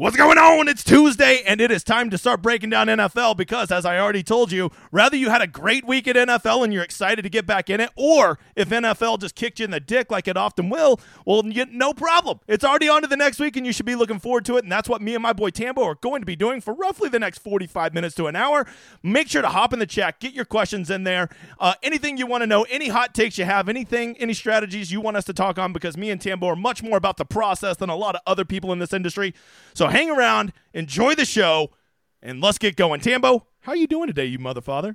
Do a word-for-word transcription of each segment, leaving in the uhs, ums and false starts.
What's going on? It's Tuesday, and it is time to start breaking down N F L because, as I already told you, whether you had a great week at N F L and you're excited to get back in it, or if N F L just kicked you in the dick like it often will, well, you, no problem. It's already on to the next week, and you should be looking forward to it, and that's what me and my boy Tambo are going to be doing for roughly the next forty-five minutes to an hour. Make sure to hop in the chat. Get your questions in there. Uh, anything you want to know, any hot takes you have, anything, any strategies you want us to talk on, because me and Tambo are much more about the process than a lot of other people in this industry. So hang around, enjoy the show, and let's get going. Tambo, how you doing today, you motherfather?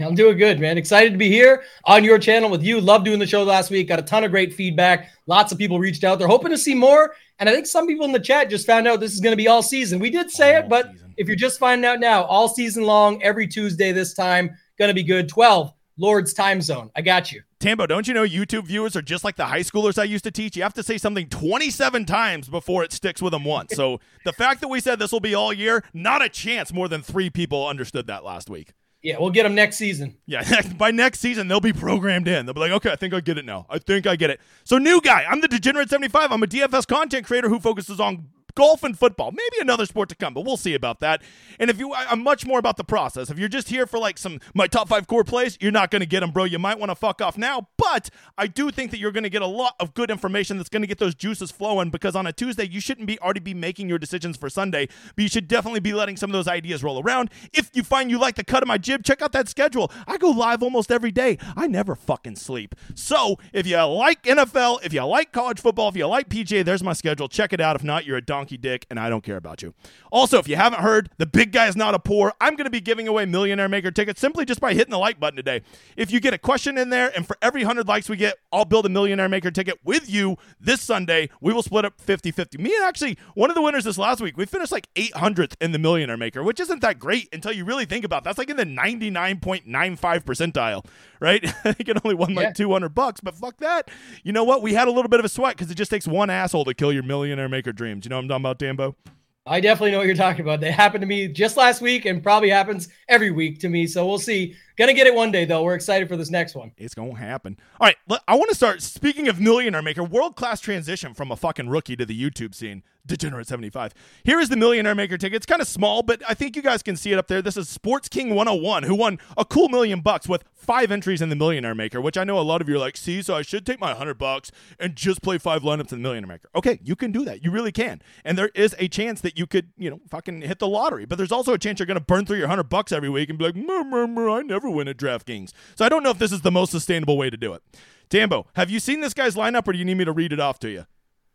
I'm doing good, man. Excited to be here on your channel with you. Love doing the show last week. Got a ton of great feedback. Lots of people reached out. They're hoping to see more. And I think some people in the chat just found out this is going to be all season. We did say all it, but season. If you're just finding out now, all season long, every Tuesday this time, going to be good. twelve, Lord's time zone. I got you. Tambo, don't you know YouTube viewers are just like the high schoolers I used to teach? You have to say something twenty-seven times before it sticks with them once. So the fact that we said this will be all year, not a chance more than three people understood that last week. Yeah, we'll get them next season. Yeah, by next season, they'll be programmed in. They'll be like, okay, I think I get it now. I think I get it. So new guy, I'm the Degenerate seventy-five. I'm a D F S content creator who focuses on golf and football, maybe another sport to come, but we'll see about that. And if you, I'm much more about the process. If you're just here for like some, my top five core plays, you're not going to get them, bro. You might want to fuck off now, but I do think that you're going to get a lot of good information that's going to get those juices flowing, because on a Tuesday, you shouldn't be already be making your decisions for Sunday, but you should definitely be letting some of those ideas roll around. If you find you like the cut of my jib, check out that schedule. I go live almost every day. I never fucking sleep. So if you like N F L, if you like college football, if you like P G A, there's my schedule. Check it out. If not, you're a dumb dick, and I don't care about you. Also, if you haven't heard, the big guy is not a poor. I'm going to be giving away Millionaire Maker tickets simply just by hitting the like button today. If you get a question in there, and for every one hundred likes we get, I'll build a Millionaire Maker ticket with you this Sunday. We will split up fifty-fifty. Me and actually one of the winners this last week, we finished like eight hundredth in the Millionaire Maker, which isn't that great until you really think about it. That's like in the ninety-nine point nine five percentile, right? I think it only won like yeah. two hundred bucks, but fuck that. You know what? We had a little bit of a sweat because it just takes one asshole to kill your Millionaire Maker dreams. You know what I'm talking about, Tambo? I definitely know what you're talking about. They happened to me just last week and probably happens every week to me. So we'll see. Gonna get it one day, though. We're excited for this next one. It's gonna happen. All right, I want to start. Speaking of Millionaire Maker, world-class transition from a fucking rookie to the YouTube scene. Degenerate seventy-five. Here is the Millionaire Maker ticket. It's kind of small, but I think you guys can see it up there. This is Sports King one oh one, who won a cool million bucks with five entries in the Millionaire Maker, which I know a lot of you are like, see, so I should take my one hundred bucks and just play five lineups in the Millionaire Maker. Okay, you can do that. You really can. And there is a chance that you could, you know, fucking hit the lottery, but there's also a chance you're going to burn through your one hundred bucks every week and be like, mur, mur, mur, I never win at DraftKings. So I don't know if this is the most sustainable way to do it. Tambo, have you seen this guy's lineup, or do you need me to read it off to you?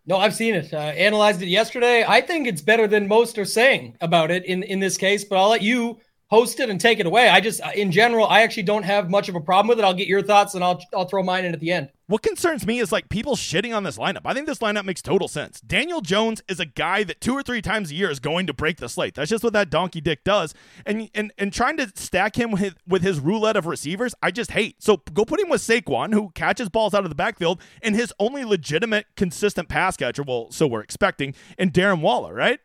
No, I've seen it. Uh, analyzed it yesterday. I think it's better than most are saying about it in, in this case, but I'll let you host it and take it away. I just, in general, I actually don't have much of a problem with it. I'll get your thoughts, and I'll I'll throw mine in at the end. What concerns me is like people shitting on this lineup. I think this lineup makes total sense. Daniel Jones is a guy that two or three times a year is going to break the slate. That's just what that donkey dick does. And and and trying to stack him with, with his roulette of receivers, I just hate. So go put him with Saquon, who catches balls out of the backfield, and his only legitimate consistent pass catcher, well, so we're expecting, and Darren Waller, right?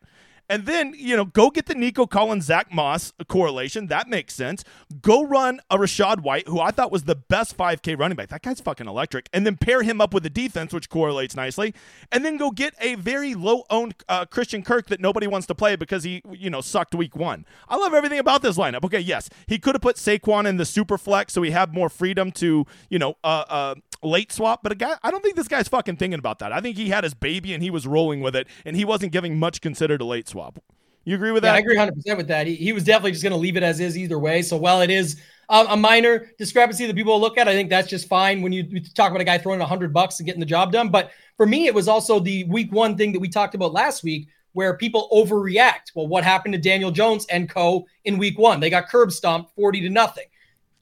And then, you know, go get the Nico Collins, Zach Moss correlation. That makes sense. Go run a Rashad White, who I thought was the best five K running back. That guy's fucking electric. And then pair him up with the defense, which correlates nicely. And then go get a very low-owned uh, Christian Kirk that nobody wants to play because he, you know, sucked week one. I love everything about this lineup. Okay, yes, he could have put Saquon in the super flex so he had more freedom to, you know, uh, uh, late swap. But a guy, I don't think this guy's fucking thinking about that. I think he had his baby and he was rolling with it, and he wasn't giving much consider to late swap. Swap. You agree with that? Yeah, I agree one hundred percent with that. He, he was definitely just going to leave it as is either way. So while it is um, a minor discrepancy that people will look at, I think that's just fine when you talk about a guy throwing one hundred bucks and getting the job done. But for me, it was also the week one thing that we talked about last week where people overreact. Well, what happened to Daniel Jones and co in week one? They got curb stomped forty to nothing.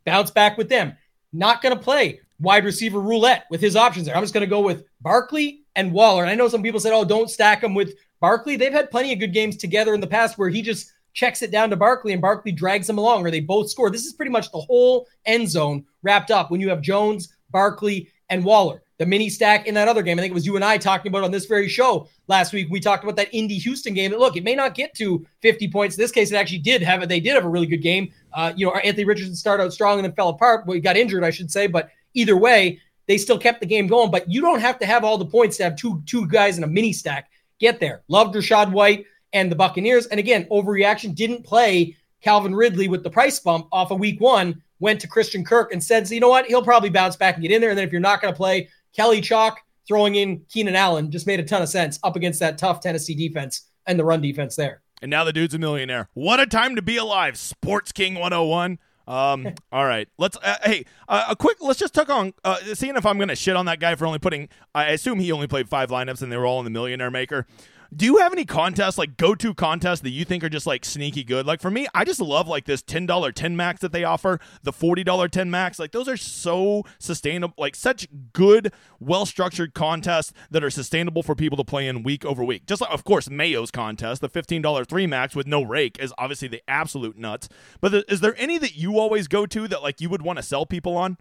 Bounce back with them. Not going to play wide receiver roulette with his options there. I'm just going to go with Barkley and Waller. And I know some people said, oh, don't stack them with Barkley. They've had plenty of good games together in the past where he just checks it down to Barkley and Barkley drags him along, or they both score. This is pretty much the whole end zone wrapped up when you have Jones, Barkley, and Waller. The mini stack in that other game, I think it was you and I talking about on this very show last week. We talked about that Indy-Houston game. That look, it may not get to fifty points. In this case, it actually did have it. They did have a really good game. Uh, you know, Anthony Richardson started out strong and then fell apart. Well, he got injured, I should say. But either way, they still kept the game going. But you don't have to have all the points to have two two guys in a mini stack. Get there. Loved Rashad White and the Buccaneers. And again, overreaction, didn't play Calvin Ridley with the price bump off of week one, went to Christian Kirk and said, so you know what, he'll probably bounce back and get in there. And then if you're not going to play Kelly Chalk, throwing in Keenan Allen just made a ton of sense up against that tough Tennessee defense and the run defense there. And now the dude's a millionaire. What a time to be alive, Sports King one oh one. Um, all right, let's. Uh, hey, uh, a quick. Let's just talk on uh, seeing if I'm going to shit on that guy for only putting. I assume he only played five lineups and they were all in the millionaire maker. Do you have any contests, like go-to contests that you think are just like sneaky good? Like for me, I just love like this ten dollar ten max that they offer, the forty dollar ten max. Like those are so sustainable, like such good, well-structured contests that are sustainable for people to play in week over week. Just like, of course, Mayo's contest, the fifteen dollar three max with no rake is obviously the absolute nuts. But th- is there any that you always go to that like you would want to sell people on?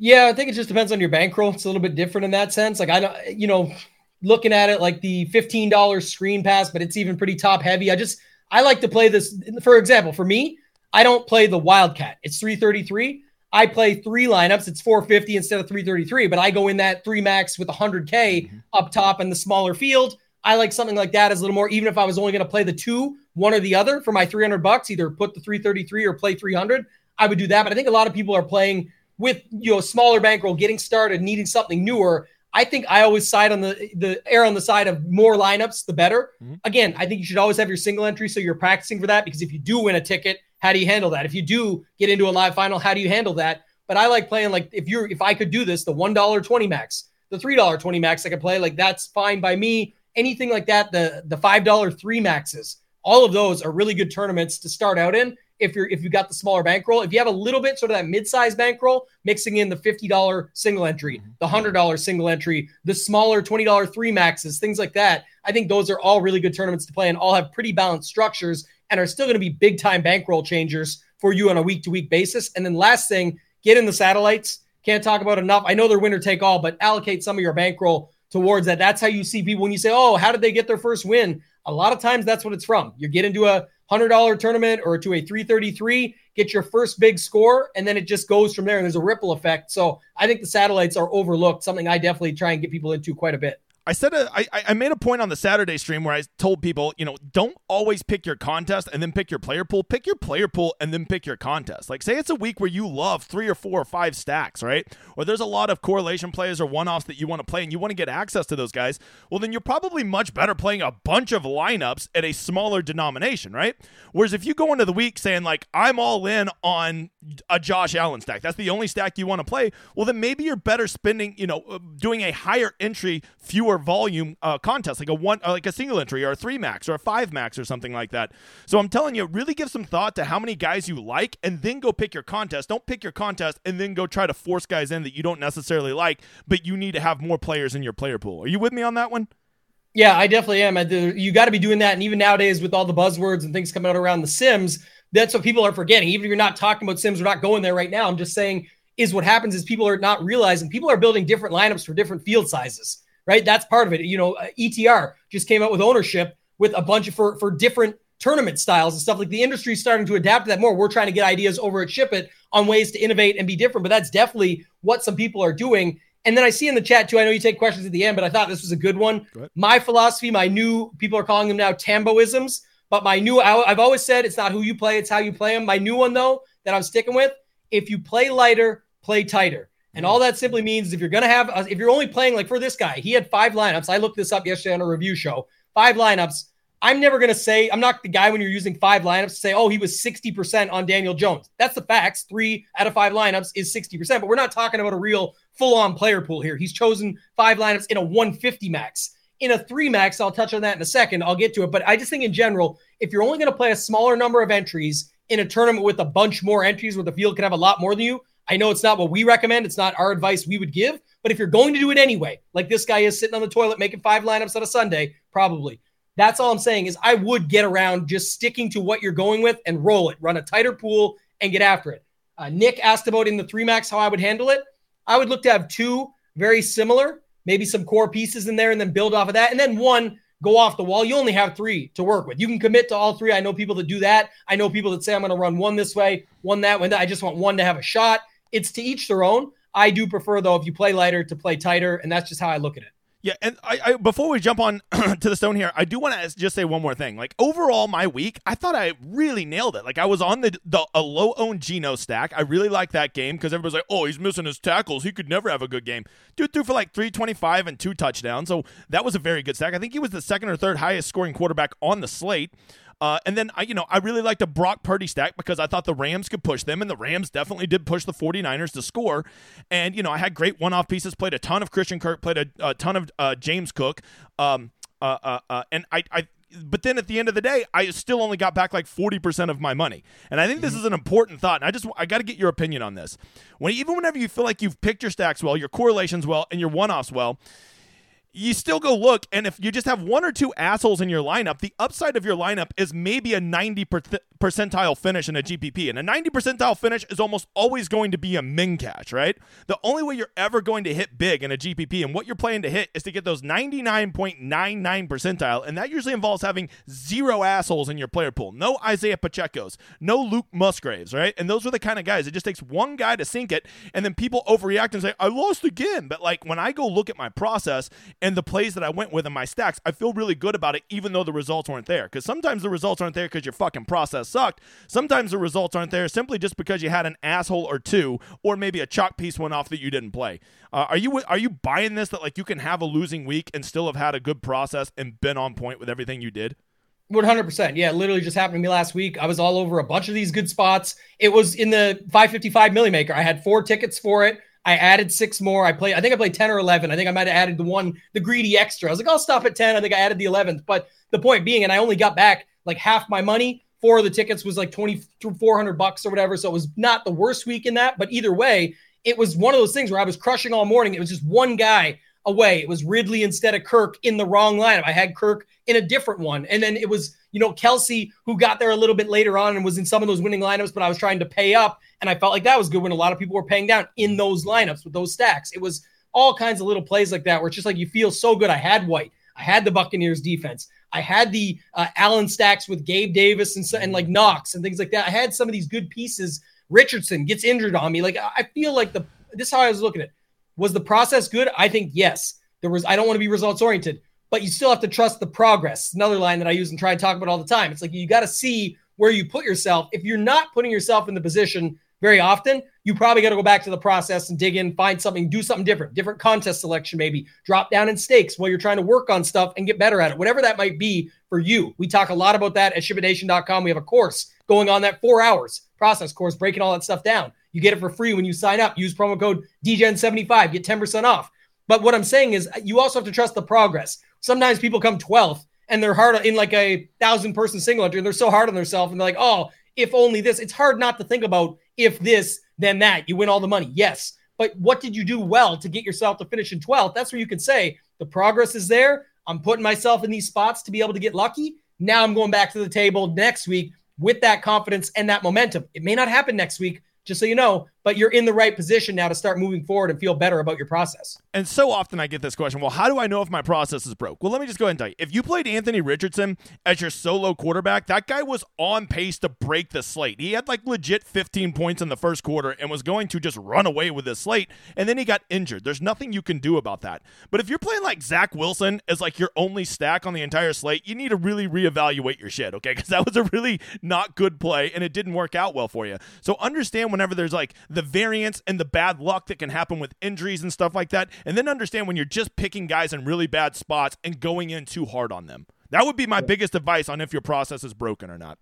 Yeah, I think it just depends on your bankroll. It's a little bit different in that sense. Like I don't, you know... looking at it like the fifteen dollar screen pass, but it's even pretty top heavy. I just, I like to play this. For example, for me, I don't play the Wildcat. It's three thirty-three. I play three lineups. It's four fifty instead of three thirty-three, but I go in that three max with one hundred K mm-hmm. up top and the smaller field. I like something like that as a little more, even if I was only going to play the two, one or the other for my three hundred bucks, either put the three thirty-three or play three hundred. I would do that. But I think a lot of people are playing with, you know, smaller bankroll, getting started, needing something newer. I think I always side on the, the err on the side of more lineups, the better. Mm-hmm. Again, I think you should always have your single entry so you're practicing for that, because if you do win a ticket, how do you handle that? If you do get into a live final, how do you handle that? But I like playing like if you're if I could do this, the one dollar twenty max, the three dollar twenty max I could play, like that's fine by me. Anything like that, the the five dollar three maxes, all of those are really good tournaments to start out in if you're if you got the smaller bankroll. If you have a little bit sort of that mid-size bankroll, mixing in the fifty dollar single entry, the one hundred dollar single entry, the smaller twenty dollar three maxes, things like that, I think those are all really good tournaments to play and all have pretty balanced structures and are still going to be big-time bankroll changers for you on a week-to-week basis. And then last thing, get in the satellites. Can't talk about enough. I know they're winner-take-all, but allocate some of your bankroll towards that. That's how you see people when you say, oh, how did they get their first win? A lot of times that's what it's from. You get into a one hundred dollar tournament or to a three thirty-three, get your first big score, and then it just goes from there, and there's a ripple effect. So I think the satellites are overlooked, something I definitely try and get people into quite a bit. I said a, I, I made a point on the Saturday stream where I told people, you know, don't always pick your contest and then pick your player pool. Pick your player pool and then pick your contest. Like, say it's a week where you love three or four or five stacks, right? Or there's a lot of correlation players or one-offs that you want to play and you want to get access to those guys. Well, then you're probably much better playing a bunch of lineups at a smaller denomination, right? Whereas if you go into the week saying, like, I'm all in on a Josh Allen stack, that's the only stack you want to play, well, then maybe you're better spending, you know, doing a higher entry, fewer volume uh, contest, like a one, like a single entry or a three max or a five max or something like that. So I'm telling you, really give some thought to how many guys you like and then go pick your contest. Don't pick your contest and then go try to force guys in that you don't necessarily like, but you need to have more players in your player pool. Are you with me on that one? Yeah, I definitely am. I do, you got to be doing that. And even nowadays with all the buzzwords and things coming out around the Sims, that's what people are forgetting. Even if you're not talking about Sims, we're not going there right now. I'm just saying is what happens is people are not realizing people are building different lineups for different field sizes. Right? That's part of it. You know, E T R just came out with ownership with a bunch of for, for different tournament styles and stuff. Like the industry's starting to adapt to that more. We're trying to get ideas over at Ship It on ways to innovate and be different, but that's definitely what some people are doing. And then I see in the chat too, I know you take questions at the end, but I thought this was a good one. Go my philosophy, my new, people are calling them now Tamboisms, but my new, I, I've always said it's not who you play, it's how you play them. My new one though, that I'm sticking with, if you play lighter, play tighter. And all that simply means if you're going to have, uh, if you're only playing like for this guy, he had five lineups. I looked this up yesterday on a review show, five lineups. I'm never going to say, I'm not the guy when you're using five lineups to say, oh, he was sixty percent on Daniel Jones. That's the facts. Three out of five lineups is sixty percent, but we're not talking about a real full-on player pool here. He's chosen five lineups in a one fifty max. In a three max, I'll touch on that in a second. I'll get to it. But I just think in general, if you're only going to play a smaller number of entries in a tournament with a bunch more entries where the field can have a lot more than you, I know it's not what we recommend. It's not our advice we would give, but if you're going to do it anyway, like this guy is sitting on the toilet making five lineups on a Sunday, probably. That's all I'm saying is I would get around just sticking to what you're going with and roll it, run a tighter pool and get after it. Uh, Nick asked about in the three max, how I would handle it. I would look to have two very similar, maybe some core pieces in there and then build off of that. And then one go off the wall. You only have three to work with. You can commit to all three. I know people that do that. I know people that say, I'm going to run one this way, one that way. I just want one to have a shot. It's to each their own. I do prefer, though, if you play lighter to play tighter, and that's just how I look at it. Yeah, and I, I before we jump on to the stone here, I do want to just say one more thing. Like, overall, my week, I thought I really nailed it. Like, I was on the, the a low-owned Geno stack. I really liked that game because everybody's like, oh, he's missing his tackles. He could never have a good game. Dude threw for, like, three twenty-five and two touchdowns, so that was a very good stack. I think he was the second or third highest-scoring quarterback on the slate. Uh, and then, I, you know, I really liked a Brock Purdy stack because I thought the Rams could push them, and the Rams definitely did push the 49ers to score. And, you know, I had great one-off pieces, played a ton of Christian Kirk, played a, a ton of uh, James Cook. Um, uh, uh, uh, and I, I, but then at the end of the day, I still only got back like forty percent of my money. And I think this is an important thought, and I just I got to get your opinion on this. When even whenever you feel like you've picked your stacks well, your correlations well, and your one-offs well, you still go look, and if you just have one or two assholes in your lineup, the upside of your lineup is maybe a ninety percentile finish in a G P P, and a ninety percentile finish is almost always going to be a min catch, right? The only way you're ever going to hit big in a G P P, and what you're playing to hit, is to get those ninety-nine point nine nine percentile, and that usually involves having zero assholes in your player pool. No Isaiah Pacheco's, no Luke Musgraves, right? And those are the kind of guys, it just takes one guy to sink it, and then people overreact and say, I lost again, but like when I go look at my process and the plays that I went with in my stacks, I feel really good about it, even though the results weren't there. Because sometimes the results aren't there because your fucking process sucked. Sometimes the results aren't there simply just because you had an asshole or two, or maybe a chalk piece went off that you didn't play. Uh, are you are you buying this, that like you can have a losing week and still have had a good process and been on point with everything you did? one hundred percent. Yeah, it literally just happened to me last week. I was all over a bunch of these good spots. It was in the five fifty-five milli maker. I had four tickets for it. I added six more. I played, I think I played ten or eleven. I think I might have added the one, the greedy extra. I was like, I'll stop at ten. I think I added the eleventh. But the point being, and I only got back like half my money. Four of the tickets was like twenty-four hundred bucks or whatever. So it was not the worst week in that. But either way, it was one of those things where I was crushing all morning. It was just one guy away. It was Ridley instead of Kirk in the wrong lineup. I had Kirk in a different one. And then it was, you know, Kelsey, who got there a little bit later on and was in some of those winning lineups, but I was trying to pay up. And I felt like that was good when a lot of people were paying down in those lineups with those stacks. It was all kinds of little plays like that where it's just like you feel so good. I had White. I had the Buccaneers defense. I had the uh, Allen stacks with Gabe Davis and, and like Knox and things like that. I had some of these good pieces. Richardson gets injured on me. Like I feel like the this is how I was looking at it. Was the process good? I think yes. There was. I don't want to be results oriented, but you still have to trust the progress. It's another line that I use and try and talk about all the time. It's like you got to see where you put yourself. If you're not putting yourself in the position very often, you probably got to go back to the process and dig in, find something, do something different, different contest selection, maybe drop down in stakes while you're trying to work on stuff and get better at it, whatever that might be for you. We talk a lot about that at ship it nation dot com. We have a course going on that four hours process course, breaking all that stuff down. You get it for free when you sign up. Use promo code D G N seventy-five, get ten percent off. But what I'm saying is you also have to trust the progress. Sometimes people come twelfth and they're hard in like a thousand person single entry and they're so hard on themselves and they're like, oh, if only this. It's hard not to think about if this, then that. You win all the money. Yes. But what did you do well to get yourself to finish in twelfth? That's where you can say the progress is there. I'm putting myself in these spots to be able to get lucky. Now I'm going back to the table next week with that confidence and that momentum. It may not happen next week, just so you know, but you're in the right position now to start moving forward and feel better about your process. And so often I get this question, well, how do I know if my process is broke? Well, let me just go ahead and tell you. If you played Anthony Richardson as your solo quarterback, that guy was on pace to break the slate. He had like legit fifteen points in the first quarter and was going to just run away with this slate, and then he got injured. There's nothing you can do about that. But if you're playing like Zach Wilson as like your only stack on the entire slate, you need to really reevaluate your shit, okay? Because that was a really not good play, and it didn't work out well for you. So understand whenever there's like the variance and the bad luck that can happen with injuries and stuff like that. And then understand when you're just picking guys in really bad spots and going in too hard on them. That would be my biggest advice on if your process is broken or not.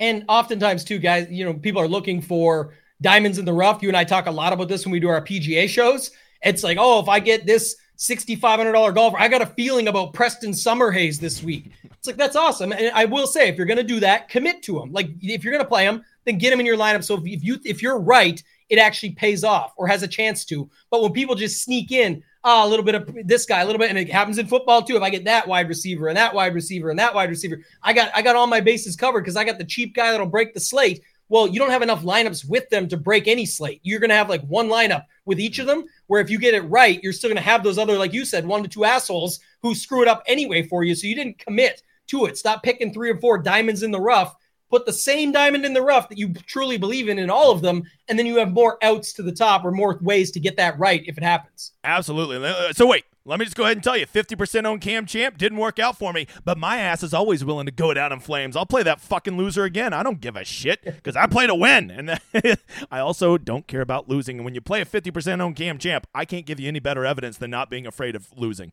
And oftentimes too, guys, you know, people are looking for diamonds in the rough. You and I talk a lot about this when we do our P G A shows. It's like, oh, if I get this six thousand five hundred dollars golfer, I got a feeling about Preston Summerhays this week. It's like, that's awesome. And I will say, if you're going to do that, commit to him. Like if you're going to play him, then get him in your lineup. So if you if you're right, it actually pays off or has a chance to. But when people just sneak in oh, a little bit of this guy, a little bit, and it happens in football too. If I get that wide receiver and that wide receiver and that wide receiver, I got I got all my bases covered because I got the cheap guy that'll break the slate. Well, you don't have enough lineups with them to break any slate. You're going to have like one lineup with each of them, where if you get it right, you're still going to have those other, like you said, one to two assholes who screw it up anyway for you. So you didn't commit to it. Stop picking three or four diamonds in the rough. Put the same diamond in the rough that you truly believe in in all of them, and then you have more outs to the top or more ways to get that right if it happens. Absolutely. So wait, Let me just go ahead and tell you, fifty percent on Cam Champ didn't work out for me, but my ass is always willing to go down in flames. I'll play that fucking loser again. I don't give a shit because I play to win. And I also don't care about losing. And when you play a fifty percent on Cam Champ, I can't give you any better evidence than not being afraid of losing.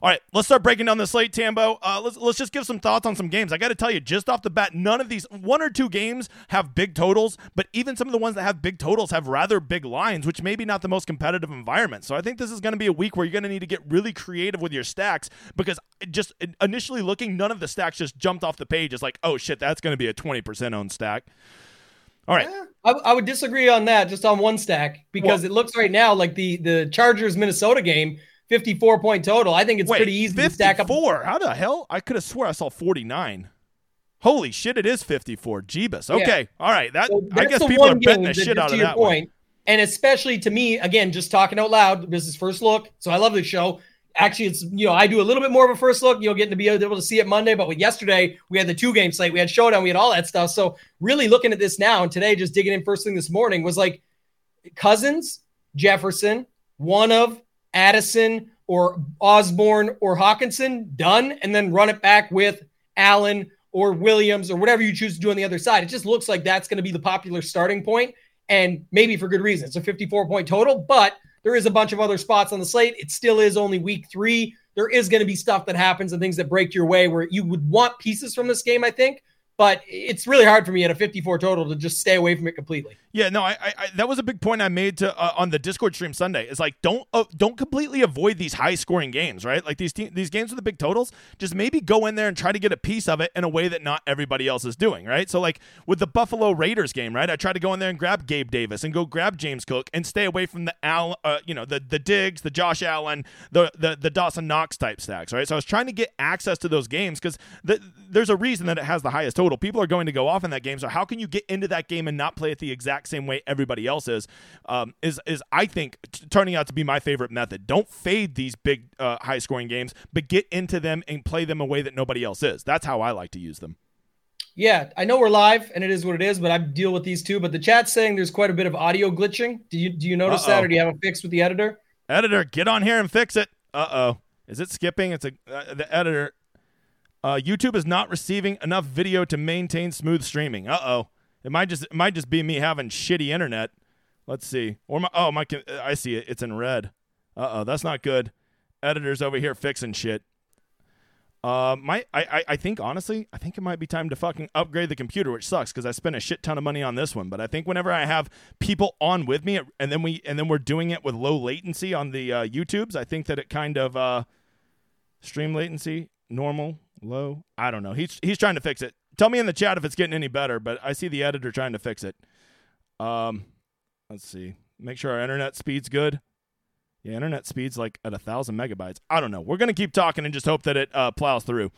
All right, let's start breaking down the slate, Tambo. Uh, let's let's just give some thoughts on some games. I got to tell you, just off the bat, none of these one or two games have big totals, but even some of the ones that have big totals have rather big lines, which may be not the most competitive environment. So I think this is going to be a week where you're going to need to get really creative with your stacks, because just initially looking, none of the stacks just jumped off the page. It's like, oh shit, that's going to be a twenty percent owned stack. All right. Yeah, I, I would disagree on that, just on one stack, because well, it looks right now like the the Chargers Minnesota game. fifty-four point total. I think it's Wait, pretty easy fifty-four to stack up. fifty-four? How the hell? I could have swore I saw forty-nine. Holy shit, it is fifty-four. Jeebus. Okay. Yeah. All right. That, so I guess people are betting the shit out of that point, one. And especially to me, again, just talking out loud, this is First Look. So I love this show. Actually, it's, you know, I do a little bit more of a First Look. You'll get to be able to see it Monday. But with yesterday, we had the two game slate. We had Showdown. We had all that stuff. So really looking at this now, and today, just digging in first thing this morning, was like Cousins, Jefferson, one of Addison or Osborne or Hockenson, done, and then run it back with Allen or Williams or whatever you choose to do on the other side. It just looks like that's going to be the popular starting point, and maybe for good reason. It's a fifty-four point total, but there is a bunch of other spots on the slate. It still is only week three. There is going to be stuff that happens and things that break your way where you would want pieces from this game, I think. But it's really hard for me at a fifty-four total to just stay away from it completely. Yeah, no, I, I that was a big point I made to uh, on the Discord stream Sunday. It's like don't uh, don't completely avoid these high-scoring games, right? Like these te- these games with the big totals, just maybe go in there and try to get a piece of it in a way that not everybody else is doing, right? So like with the Buffalo Raiders game, right? I tried to go in there and grab Gabe Davis and go grab James Cook and stay away from the Al, uh, you know, the the Diggs, the Josh Allen, the the the Dawson Knox type stacks, right? So I was trying to get access to those games because the, there's a reason that it has the highest total. People are going to go off in that game, so how can you get into that game and not play it the exact same way everybody else is, um, is, is I think, t- turning out to be my favorite method. Don't fade these big, uh, high-scoring games, but get into them and play them a way that nobody else is. That's how I like to use them. Yeah, I know we're live, and it is what it is, but I deal with these two, but the chat's saying there's quite a bit of audio glitching. Do you do you notice Uh-oh. that, or do you have a fix with the editor? Editor, get on here and fix it. Uh-oh. Is it skipping? It's a uh, the editor... Uh, YouTube is not receiving enough video to maintain smooth streaming. Uh-oh. It might just it might just be me having shitty internet. Let's see. Or my Oh, my I see it. It's in red. Uh-oh, that's not good. Editor's over here fixing shit. Uh, my I, I, I think, honestly, I think it might be time to fucking upgrade the computer, which sucks because I spent a shit ton of money on this one. But I think whenever I have people on with me and then, we, and then we're doing it with low latency on the uh, YouTubes, I think that it kind of uh, stream latency, normal. Low. I don't know. He's he's trying to fix it. Tell me in the chat if it's getting any better, but I see the editor trying to fix it. Um, let's see. Make sure our internet speed's good. Yeah, internet speed's like at one thousand megabytes. I don't know. We're going to keep talking and just hope that it uh, plows through.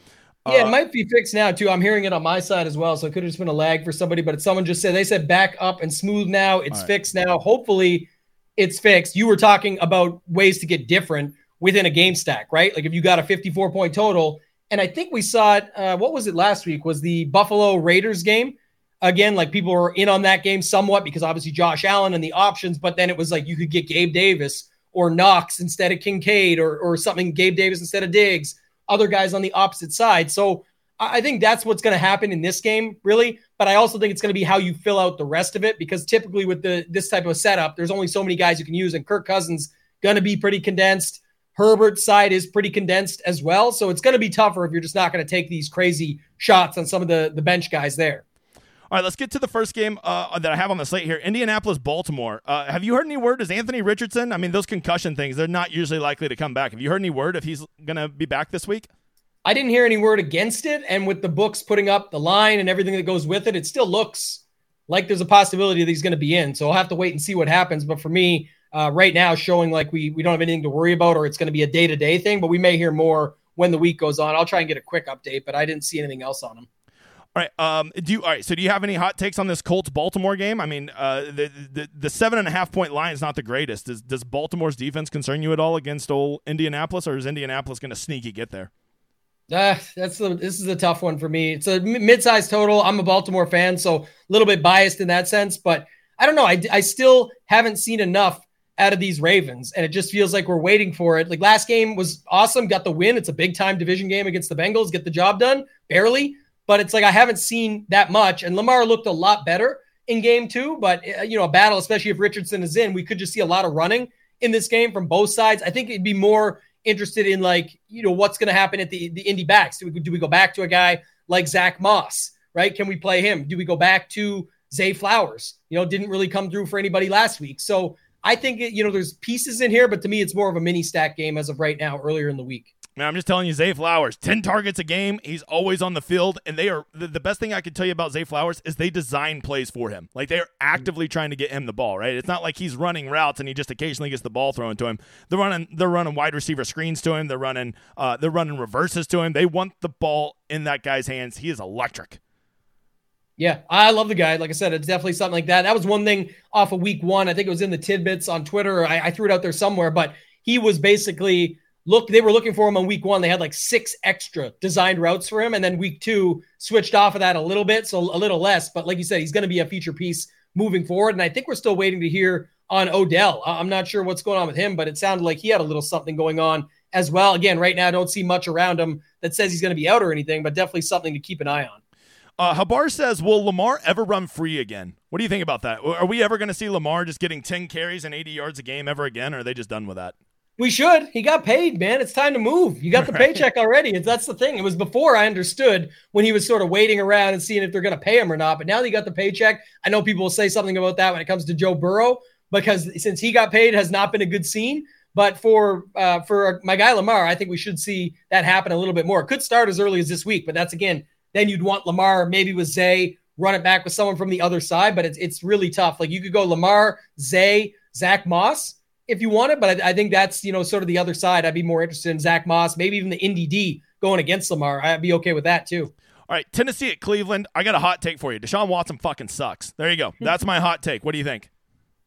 Uh, yeah, it might be fixed now, too. I'm hearing it on my side as well, so it could have just been a lag for somebody, but someone just said, they said back up and smooth now. It's fixed now. Hopefully it's fixed. You were talking about ways to get different within a game stack, right? Like if you got a fifty-four point total, and I think we saw it, uh, what was it last week, was the Buffalo Raiders game. Again, like people were in on that game somewhat because obviously Josh Allen and the options, but then it was like you could get Gabe Davis or Knox instead of Kincaid or or something, Gabe Davis instead of Diggs, other guys on the opposite side. So I think that's what's going to happen in this game, really. But I also think it's going to be how you fill out the rest of it, because typically with the this type of setup, there's only so many guys you can use, and Kirk Cousins going to be pretty condensed. Herbert's side is pretty condensed as well, so it's going to be tougher if you're just not going to take these crazy shots on some of the, the bench guys there. All right, let's get to the first game uh, that I have on the slate here, Indianapolis-Baltimore. Uh, have you heard any word? Is Anthony Richardson, I mean, those concussion things, they're not usually likely to come back. Have you heard any word if he's going to be back this week? I didn't hear any word against it, and with the books putting up the line and everything that goes with it, it still looks like there's a possibility that he's going to be in, so I'll have to wait and see what happens. But for me, Uh, right now showing like we, we don't have anything to worry about, or it's going to be a day-to-day thing, but we may hear more when the week goes on. I'll try and get a quick update, but I didn't see anything else on him. All right. Um, do you, all right. So do you have any hot takes on this Colts-Baltimore game? I mean, uh, the, the the seven and a half point line is not the greatest. Does, does Baltimore's defense concern you at all against old Indianapolis, or is Indianapolis going to sneaky get there? Uh, that's the, this is a tough one for me. It's a mid-size total. I'm a Baltimore fan, so a little bit biased in that sense, but I don't know. I, I still haven't seen enough out of these Ravens. And it just feels like we're waiting for it. Like last game was awesome. Got the win. It's a big time division game against the Bengals. Get the job done. Barely. But it's like, I haven't seen that much. And Lamar looked a lot better in game two, but you know, a battle, especially if Richardson is in, we could just see a lot of running in this game from both sides. I think it'd be more interested in like, you know, what's going to happen at the, the Indy backs. Do we, do we go back to a guy like Zach Moss, right? Can we play him? Do we go back to Zay Flowers? You know, didn't really come through for anybody last week. So I think, you know, there's pieces in here, but to me, it's more of a mini stack game as of right now, earlier in the week. Man, I'm just telling you, Zay Flowers, ten targets a game. He's always on the field, and they are the, the best thing I can tell you about Zay Flowers is they design plays for him. Like, they are actively trying to get him the ball, right? It's not like he's running routes and he just occasionally gets the ball thrown to him. They're running, they're running wide receiver screens to him. They're running, uh, they're running reverses to him. They want the ball in that guy's hands. He is electric. Yeah, I love the guy. Like I said, it's definitely something like that. That was one thing off of week one. I think it was in the tidbits on Twitter. I, I threw it out there somewhere, but he was basically look, they were looking for him on week one. They had like six extra designed routes for him. And then week two switched off of that a little bit. So a little less, but like you said, he's going to be a feature piece moving forward. And I think we're still waiting to hear on Odell. I'm not sure what's going on with him, but it sounded like he had a little something going on as well. Again, right now, I don't see much around him that says he's going to be out or anything, but definitely something to keep an eye on. Uh, Habar says, will Lamar ever run free again? What do you think about that? Are we ever going to see Lamar just getting ten carries and eighty yards a game ever again? Or are they just done with that? We should. He got paid, man. It's time to move. You got the right. paycheck already. It's, that's the thing. It was before I understood when he was sort of waiting around and seeing if they're going to pay him or not. But now that he got the paycheck, I know people will say something about that when it comes to Joe Burrow, because since he got paid, it has not been a good scene. But for uh, for my guy Lamar, I think we should see that happen a little bit more. It could start as early as this week, but that's, again, then you'd want Lamar, maybe with Zay, run it back with someone from the other side. But it's it's really tough. Like, you could go Lamar, Zay, Zach Moss if you want it. But I, I think that's, you know, sort of the other side. I'd be more interested in Zach Moss, maybe even the Indy D going against Lamar. I'd be okay with that too. All right, Tennessee at Cleveland. I got a hot take for you. Deshaun Watson fucking sucks. There you go. That's my hot take. What do you think?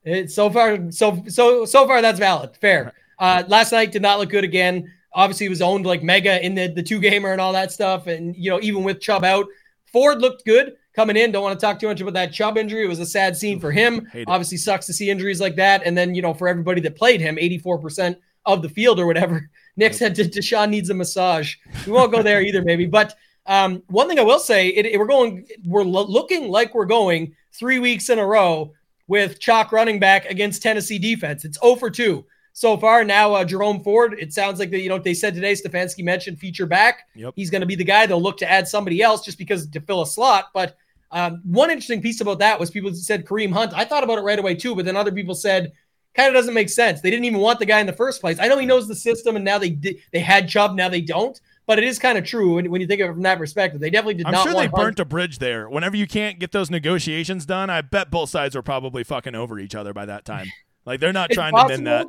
It, so far, so so so far, that's valid. Fair. Uh, last night did not look good again. Obviously, he was owned like mega in the, the two-gamer and all that stuff. And, you know, even with Chubb out, Ford looked good coming in. Don't want to talk too much about that Chubb injury. It was a sad scene for him. Obviously, sucks to see injuries like that. And then, you know, for everybody that played him, eighty-four percent of the field or whatever. Nick said Deshaun needs a massage. We won't go there either, maybe. But um, one thing I will say, it, it, we're going, we're lo- looking like we're going three weeks in a row with chalk running back against Tennessee defense. It's oh for two. So far now, uh, Jerome Ford, it sounds like, the, you know, they said today, Stefanski mentioned feature back. Yep. He's going to be the guy. They'll look to add somebody else just because to fill a slot. But um, one interesting piece about that was people said Kareem Hunt. I thought about it right away too, but then other people said, kind of doesn't make sense. They didn't even want the guy in the first place. I know he knows the system, and now they did, they had Chubb, now they don't. But it is kind of true when, when you think of it from that perspective. They definitely did I'm not sure want they burnt Hunt. A bridge there. Whenever you can't get those negotiations done, I bet both sides were probably fucking over each other by that time. Like, they're not trying possible. to mend that.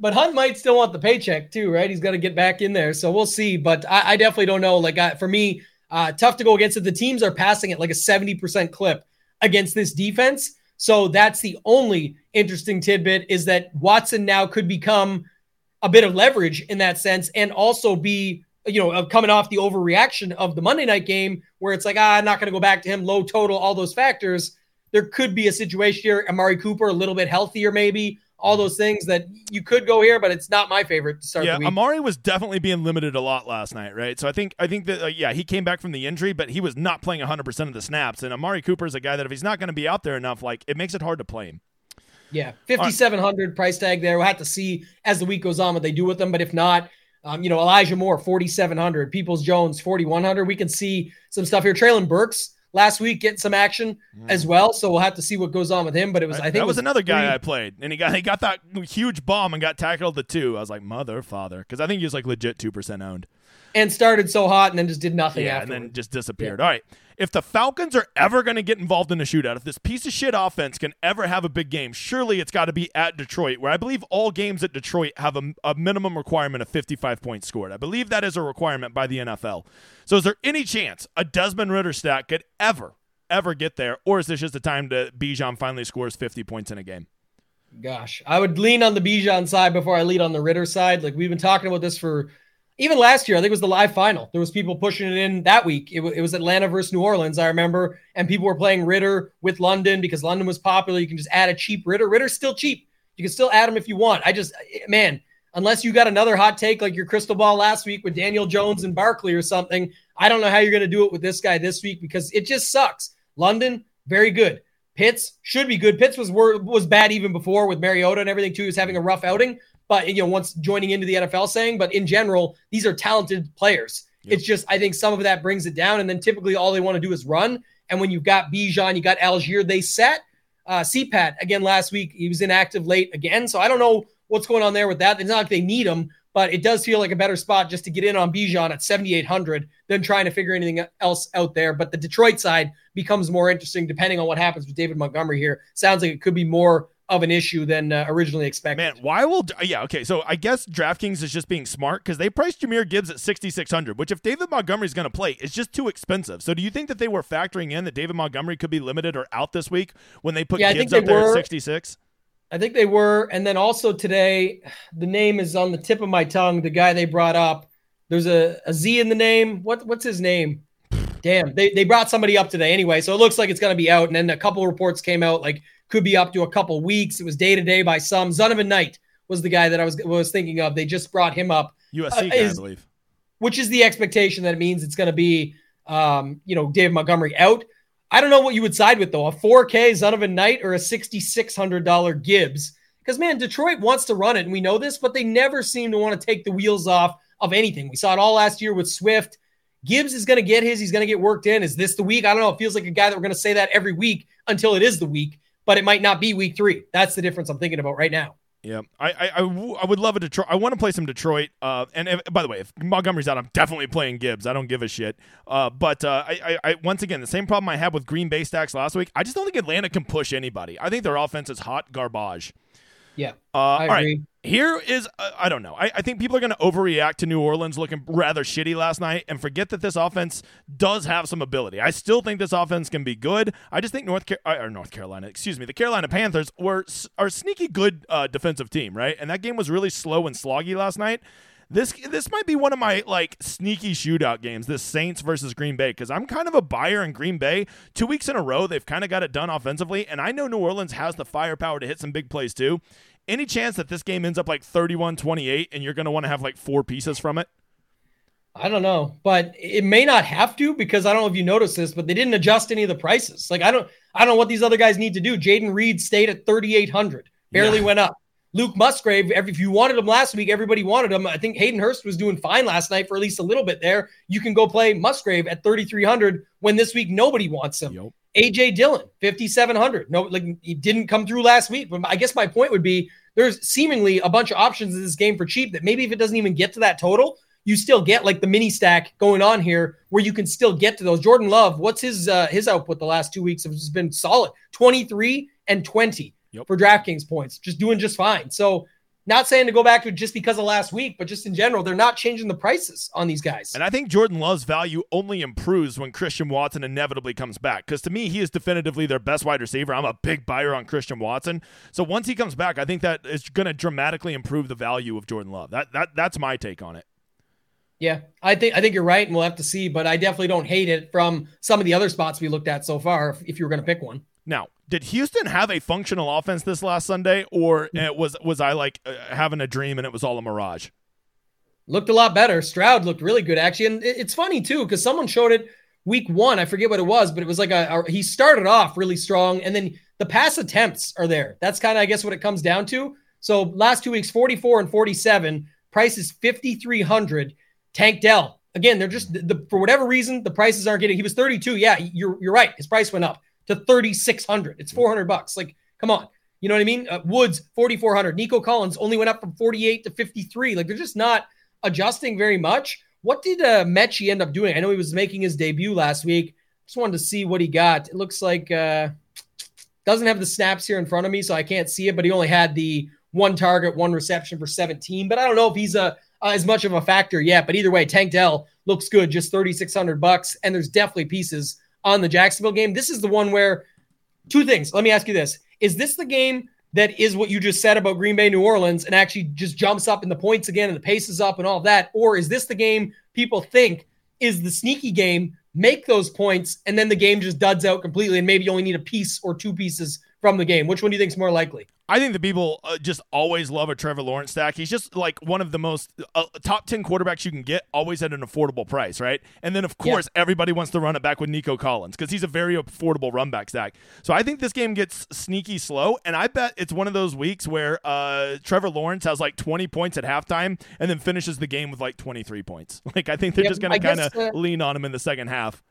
But Hunt might still want the paycheck too, right? He's got to get back in there. So we'll see. But I, I definitely don't know. Like, I, for me, uh, tough to go against it. The teams are passing at like a seventy percent clip against this defense. So that's the only interesting tidbit, is that Watson now could become a bit of leverage in that sense, and also be, you know, coming off the overreaction of the Monday night game where it's like, ah, I'm not going to go back to him, low total, all those factors. There could be a situation here. Amari Cooper, a little bit healthier maybe. All those things that you could go here, but it's not my favorite to start. Yeah, the week. Amari was definitely being limited a lot last night, right? So I think I think that uh, yeah, he came back from the injury, but he was not playing one hundred percent of the snaps. And Amari Cooper is a guy that if he's not going to be out there enough, like, it makes it hard to play him. Yeah, fifty-seven hundred right. price tag there. We'll have to see as the week goes on what they do with them. But if not, um, you know, Elijah Moore forty-seven hundred, Peoples Jones forty-one hundred. We can see some stuff here. Traylon Burks last week getting some action as well, so we'll have to see what goes on with him. But it was I, I think that was, was another guy three. I played, and he got he got that huge bomb and got tackled the two. I was like, mother father, because I think he was like legit two percent owned, and started so hot and then just did nothing. Yeah, afterwards. And then just disappeared. Yeah. All right, if the Falcons are ever going to get involved in a shootout, if this piece of shit offense can ever have a big game, surely it's got to be at Detroit, where I believe all games at Detroit have a, a minimum requirement of fifty-five points scored. I believe that is a requirement by the N F L. So is there any chance a Desmond Ridder stack could ever, ever get there? Or is this just the time that Bijan finally scores fifty points in a game? Gosh, I would lean on the Bijan side before I lean on the Ridder side. Like, we've been talking about this for even last year. I think it was the live final. There was people pushing it in that week. It, w- it was Atlanta versus New Orleans, I remember. And people were playing Ridder with London because London was popular. You can just add a cheap Ridder. Ridder's still cheap. You can still add him if you want. I just, man, unless you got another hot take like your crystal ball last week with Daniel Jones and Barkley or something, I don't know how you're going to do it with this guy this week because it just sucks. London, very good. Pitts should be good. Pitts was was bad even before with Mariota and everything too. He was having a rough outing, but you know, once joining into the N F L saying, but in general, these are talented players. Yep. It's just, I think some of that brings it down. And then typically all they want to do is run. And when you've got Bijan, you got Algier, they set uh, C PAT again last week. He was inactive late again. So I don't know what's going on there with that. It's not like they need him, but it does feel like a better spot just to get in on Bijan at seventy-eight hundred than trying to figure anything else out there. But the Detroit side becomes more interesting depending on what happens with David Montgomery here. Sounds like it could be more of an issue than uh, originally expected. Man, why will – yeah, okay, so I guess DraftKings is just being smart because they priced Jameer Gibbs at sixty-six hundred, which if David Montgomery's going to play, it's just too expensive. So do you think that they were factoring in that David Montgomery could be limited or out this week when they put yeah, Gibbs they up there were, at sixty-six? I think they were. And then also today, the name is on the tip of my tongue, the guy they brought up. There's a, a Z in the name. What What's his name? Damn, they, they brought somebody up today anyway, so it looks like it's going to be out. And then a couple reports came out like – could be up to a couple weeks. It was day to day by some. Zonovan Knight was the guy that I was was thinking of. They just brought him up. U S C uh, guy, is, I believe. Which is the expectation that it means it's going to be, um, you know, David Montgomery out. I don't know what you would side with though, a four K Zonovan Knight or a sixty-six hundred dollars Gibbs. Because man, Detroit wants to run it, and we know this, but they never seem to want to take the wheels off of anything. We saw it all last year with Swift. Gibbs is going to get his. He's going to get worked in. Is this the week? I don't know. It feels like a guy that we're going to say that every week until it is the week. But it might not be week three. That's the difference I'm thinking about right now. Yeah, I I, I, w- I would love a Detroit. I want to play some Detroit. Uh, and if, by the way, if Montgomery's out, I'm definitely playing Gibbs. I don't give a shit. Uh, but uh, I, I, I once again, the same problem I had with Green Bay stacks last week. I just don't think Atlanta can push anybody. I think their offense is hot garbage. Yeah, uh, I agree. All right. Here is, uh, I don't know. I, I think people are going to overreact to New Orleans looking rather shitty last night and forget that this offense does have some ability. I still think this offense can be good. I just think North Car- or North Carolina, excuse me, the Carolina Panthers were are a sneaky good uh, defensive team, right? And that game was really slow and sloggy last night. This this might be one of my like sneaky shootout games, this Saints versus Green Bay, because I'm kind of a buyer in Green Bay. Two weeks in a row, they've kind of got it done offensively, and I know New Orleans has the firepower to hit some big plays too. Any chance that this game ends up like thirty-one twenty-eight and you're going to want to have like four pieces from it? I don't know, but it may not have to, because I don't know if you noticed this, but they didn't adjust any of the prices. Like I don't I don't know what these other guys need to do. Jaden Reed stayed at thirty-eight hundred, barely yeah. went up. Luke Musgrave, if you wanted him last week, everybody wanted him. I think Hayden Hurst was doing fine last night for at least a little bit there. You can go play Musgrave at thirty-three hundred when this week nobody wants him. Yep. A J Dillon, fifty-seven hundred. No, like he didn't come through last week. But I guess my point would be there's seemingly a bunch of options in this game for cheap that maybe if it doesn't even get to that total, you still get like the mini stack going on here where you can still get to those. Jordan Love, what's his uh, his output the last two weeks has been solid, twenty-three and twenty. Yep. For DraftKings points, just doing just fine. So not saying to go back to just because of last week, but just in general, they're not changing the prices on these guys. And I think Jordan Love's value only improves when Christian Watson inevitably comes back. Because to me, he is definitively their best wide receiver. I'm a big buyer on Christian Watson. So once he comes back, I think that is going to dramatically improve the value of Jordan Love. That that that's my take on it. Yeah, I think I think you're right, and we'll have to see. But I definitely don't hate it from some of the other spots we looked at so far, if, if you were going to pick one. Now, did Houston have a functional offense this last Sunday, or it was was I like uh, having a dream and it was all a mirage? Looked a lot better. Stroud looked really good, actually. And it's funny, too, because someone showed it week one. I forget what it was, but it was like a, a he started off really strong, and then the pass attempts are there. That's kind of, I guess, what it comes down to. So last two weeks, forty-four and forty-seven, price is fifty-three hundred. Tank Dell. Again, they're just, the, for whatever reason, the prices aren't getting, he was thirty-two. Yeah, you're you're right. His price went up to thirty-six hundred. It's four hundred bucks. Like, come on. You know what I mean? Uh, Woods, forty-four hundred. Nico Collins only went up from forty-eight to fifty-three. Like, they're just not adjusting very much. What did uh, Mechie end up doing? I know he was making his debut last week. Just wanted to see what he got. It looks like uh, doesn't have the snaps here in front of me, so I can't see it, but he only had the one target, one reception for seventeen. But I don't know if he's a, uh, as much of a factor yet. But either way, Tank Dell looks good, just thirty-six hundred bucks, and there's definitely pieces on the Jacksonville game. This is the one where two things. Let me ask you this. Is this the game that is what you just said about Green Bay, New Orleans, and actually just jumps up in the points again and the pace is up and all that? Or is this the game people think is the sneaky game, make those points, and then the game just duds out completely and maybe you only need a piece or two pieces from the game? Which one do you think is more likely? I think the people uh, just always love a Trevor Lawrence stack. He's just like one of the most uh, top ten quarterbacks you can get, always at an affordable price, right? And then, of course, yeah. everybody wants to run it back with Nico Collins because he's a very affordable run back stack. So I think this game gets sneaky slow, and I bet it's one of those weeks where uh, Trevor Lawrence has like twenty points at halftime and then finishes the game with like twenty-three points. Like, I think they're yeah, just going to kind of uh, lean on him in the second half.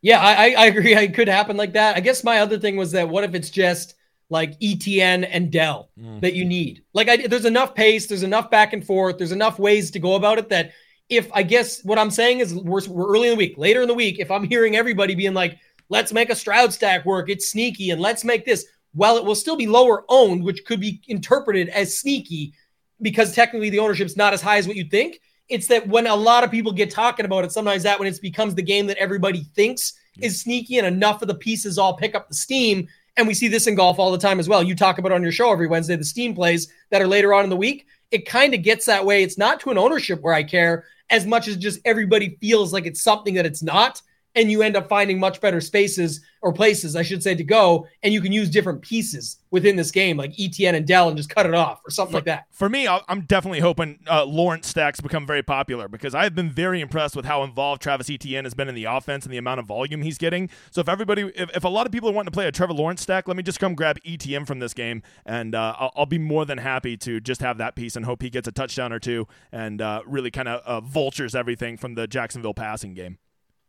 Yeah, I, I agree. It could happen like that. I guess my other thing was that what if it's just like Etienne and Dell mm. that you need. Like I, there's enough pace, there's enough back and forth, there's enough ways to go about it that if I guess what I'm saying is we're, we're early in the week, later in the week, if I'm hearing everybody being like, let's make a Stroud stack work, it's sneaky, and let's make this, well, it will still be lower owned, which could be interpreted as sneaky because technically the ownership's not as high as what you think. It's that when a lot of people get talking about it, sometimes that when it becomes the game that everybody thinks mm. is sneaky and enough of the pieces all pick up the steam. And we see this in golf all the time as well. You talk about it on your show every Wednesday, the steam plays that are later on in the week. It kind of gets that way. It's not to an ownership where I care as much as just everybody feels like it's something that it's not. And you end up finding much better spaces or places, I should say, to go. And you can use different pieces within this game, like Etienne and Dell, and just cut it off or something for, like that. For me, I'm definitely hoping uh, Lawrence stacks become very popular because I've been very impressed with how involved Travis Etienne has been in the offense and the amount of volume he's getting. So if everybody, if, if a lot of people are wanting to play a Trevor Lawrence stack, let me just come grab Etienne from this game, and uh, I'll, I'll be more than happy to just have that piece and hope he gets a touchdown or two and uh, really kind of uh, vultures everything from the Jacksonville passing game.